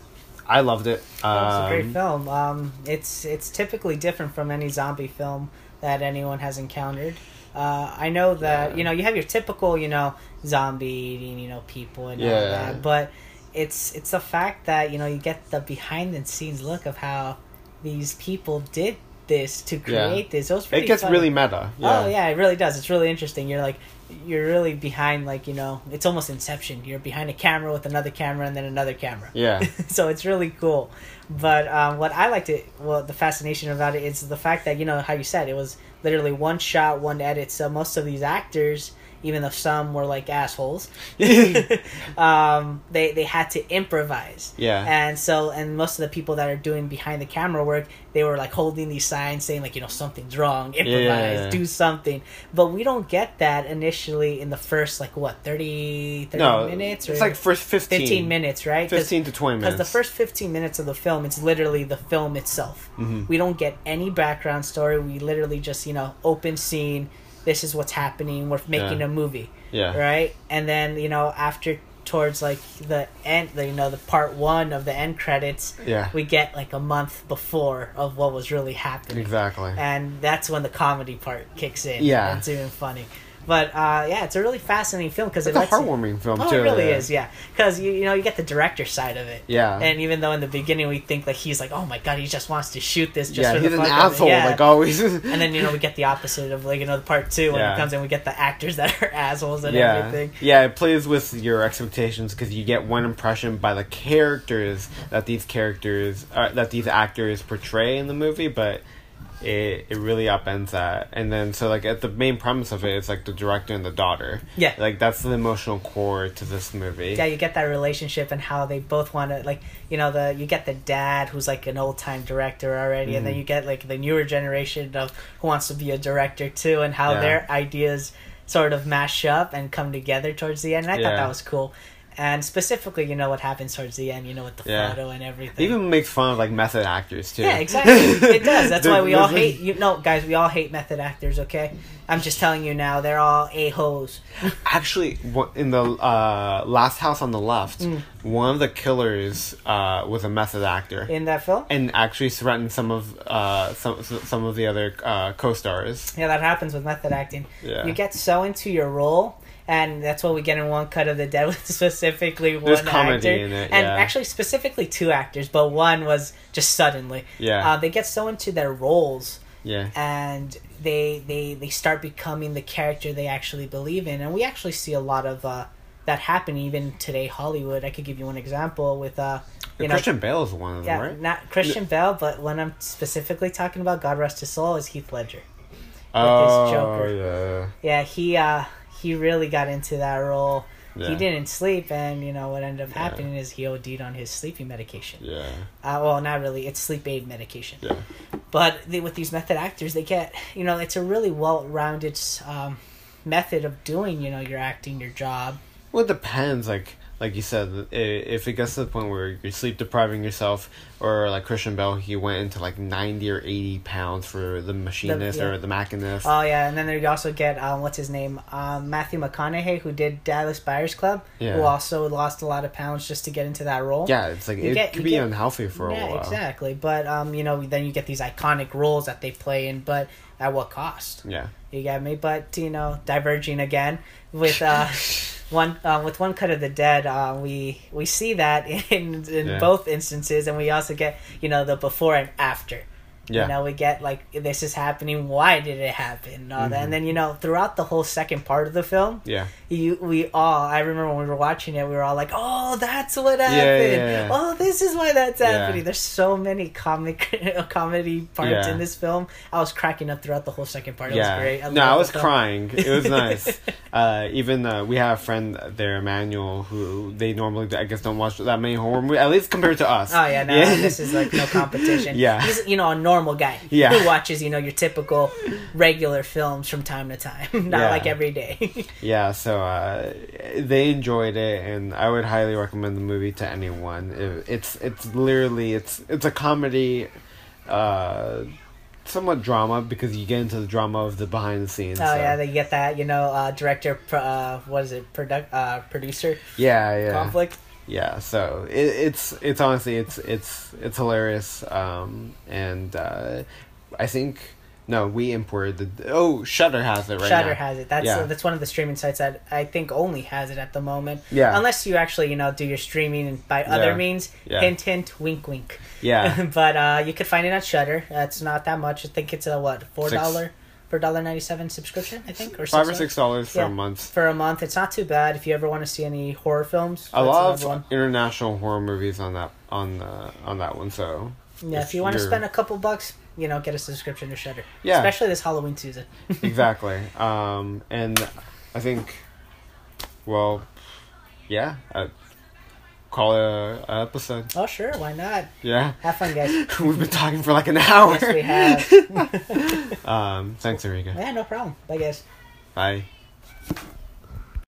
I loved it. Um, it's a great film. Um, it's it's typically different from any zombie film that anyone has encountered. Uh, I know that yeah. you know you have your typical you know zombie eating you know people and yeah. all that, but it's it's the fact that you know you get the behind the scenes look of how these people did this to create yeah. this. It was pretty. It gets funny. Really meta. Yeah. Oh yeah, it really does. It's really interesting. You're like. You're really behind, like, you know, it's almost Inception. You're behind a camera with another camera and then another camera. Yeah. So it's really cool. But um, what I liked it, well, the fascination about it is the fact that, you know, how you said, it was literally one shot, one edit. So most of these actors, even though some were like assholes, um, they, they had to improvise. Yeah. And so, and most of the people that are doing behind the camera work, they were like holding these signs saying like, you know, something's wrong, improvise, yeah. do something. But we don't get that initially in the first like what, thirty, thirty no, minutes? Or it's like first fifteen. fifteen minutes, right? fifteen to twenty minutes. Because the first fifteen minutes of the film, it's literally the film itself. Mm-hmm. We don't get any background story. We literally just, you know, open scene. This is what's happening. We're making yeah. a movie, yeah. right? And then you know, after towards like the end, the, you know, the part one of the end credits, yeah. we get like a month before of what was really happening. Exactly. And that's when the comedy part kicks in. Yeah, it's even funny. But uh, yeah, it's a really fascinating film because it's it a heartwarming you... film oh, too. It really yeah. is, yeah. Because you you know you get the director side of it. Yeah. And even though in the beginning we think like he's like oh my god he just wants to shoot this just yeah, for the fun of it. Yeah, he's an asshole like always. And then you know we get the opposite of like you know the part two when yeah. it comes in we get the actors that are assholes and yeah. everything. Yeah, it plays with your expectations because you get one impression by the characters that these characters uh, that these actors portray in the movie, but. It it really upends that, and then so like at the main premise of it, it's like the director and the daughter. Yeah, like that's the emotional core to this movie. Yeah, you get that relationship and how they both want to like you know the you get the dad who's like an old time director already, mm-hmm. and then you get like the newer generation of who wants to be a director too, and how yeah. their ideas sort of mash up and come together towards the end. And I yeah. thought that was cool. And specifically, you know what happens towards the end. You know, with the yeah. photo and everything. They even make fun of, like, method actors, too. Yeah, exactly. It does. That's why we all hate... You, no, guys, we all hate method actors, okay? I'm just telling you now. They're all a-holes. Actually, in the uh, Last House on the Left, mm. one of the killers uh, was a method actor. In that film? And actually threatened some of uh, some some of the other uh, co-stars. Yeah, that happens with method acting. Yeah. You get so into your role... And that's what we get in One Cut of the Dead with specifically one There's comedy actor. In it, yeah. And actually specifically two actors, but one was just suddenly. Yeah. Uh, they get so into their roles. Yeah. And they, they they start becoming the character they actually believe in. And we actually see a lot of uh, that happen even today Hollywood. I could give you one example with... Uh, you know, Christian Bale is one of yeah, them, right? Not Christian Bale, but when I'm specifically talking about, God rest his soul, is Heath Ledger. Oh, with his Joker. Yeah. Yeah, he... Uh, He really got into that role. Yeah. He didn't sleep, and you know what ended up happening yeah. is he O D'd on his sleeping medication. Yeah. Uh, well, not really. It's sleep aid medication. Yeah. But they, with these method actors, they get you know it's a really well-rounded um, method of doing you know your acting, your job. Well, it depends. Like like you said, if it gets to the point where you're sleep depriving yourself, or like Christian Bale, he went into like ninety or eighty pounds for The Machinist the, yeah. or The Machinist. Oh yeah, and then they also get um, what's his name, um, Matthew McConaughey, who did Dallas Buyers Club, yeah. who also lost a lot of pounds just to get into that role. Yeah, it's like you it get, could be get, unhealthy for yeah, a while. Exactly, but um, you know, then you get these iconic roles that they play in, but at what cost? Yeah, you get me. But you know, diverging again with uh, one uh, with One Cut of the Dead, uh, we we see that in in yeah. both instances, and we also. To get you know the before and after yeah. you know we get like this is happening, why did it happen and all mm-hmm. that, and then you know throughout the whole second part of the film yeah you we all I remember when we were watching it we were all like, oh, that's what happened. Yeah, yeah, yeah. Oh, this is why that's yeah. happening. There's so many comic comedy parts yeah. in this film. I was cracking up throughout the whole second part. It yeah. was great. I no I was crying. It was nice. Uh, even uh, we have a friend there, Emmanuel, who they normally, I guess, don't watch that many horror movies, at least compared to us. Oh, yeah, no, yeah. this is like no competition. Yeah. He's, you know, a normal guy yeah. who watches, you know, your typical regular films from time to time, not yeah. like every day. Yeah, so uh, they enjoyed it, and I would highly recommend the movie to anyone. It, it's it's literally, it's, it's a comedy... Uh, somewhat drama, because you get into the drama of the behind the scenes. Oh so. Yeah, they get that, you know, uh, director, uh, what is it, product, uh, producer. Yeah, yeah. Conflict. Yeah, so it, it's it's honestly it's it's it's hilarious, um, and uh, I think no, we imported the oh Shudder has it right Shudder now. has it. That's yeah. uh, that's one of the streaming sites that I think only has it at the moment. Yeah. Unless you actually you know do your streaming by other yeah. means. Yeah. Hint hint. Wink wink. Yeah, but uh, you could find it at Shudder. Uh, it's not that much. I think it's a what four dollar, four dollar ninety seven subscription. I think or five or six dollars for yeah. a month. For a month, it's not too bad. If you ever want to see any horror films, a lot of international horror movies on that on the, on that one. So yeah, if, if you want to spend a couple bucks, you know, get a subscription to Shudder. Yeah, especially this Halloween season. Exactly, um, and I think, well, yeah. Uh, Call it a, a episode. Oh sure, why not? Yeah. Have fun, guys. We've been talking for like an hour. Yes, we have. um, thanks, Enrique. Yeah, no problem. Bye, guys. Bye.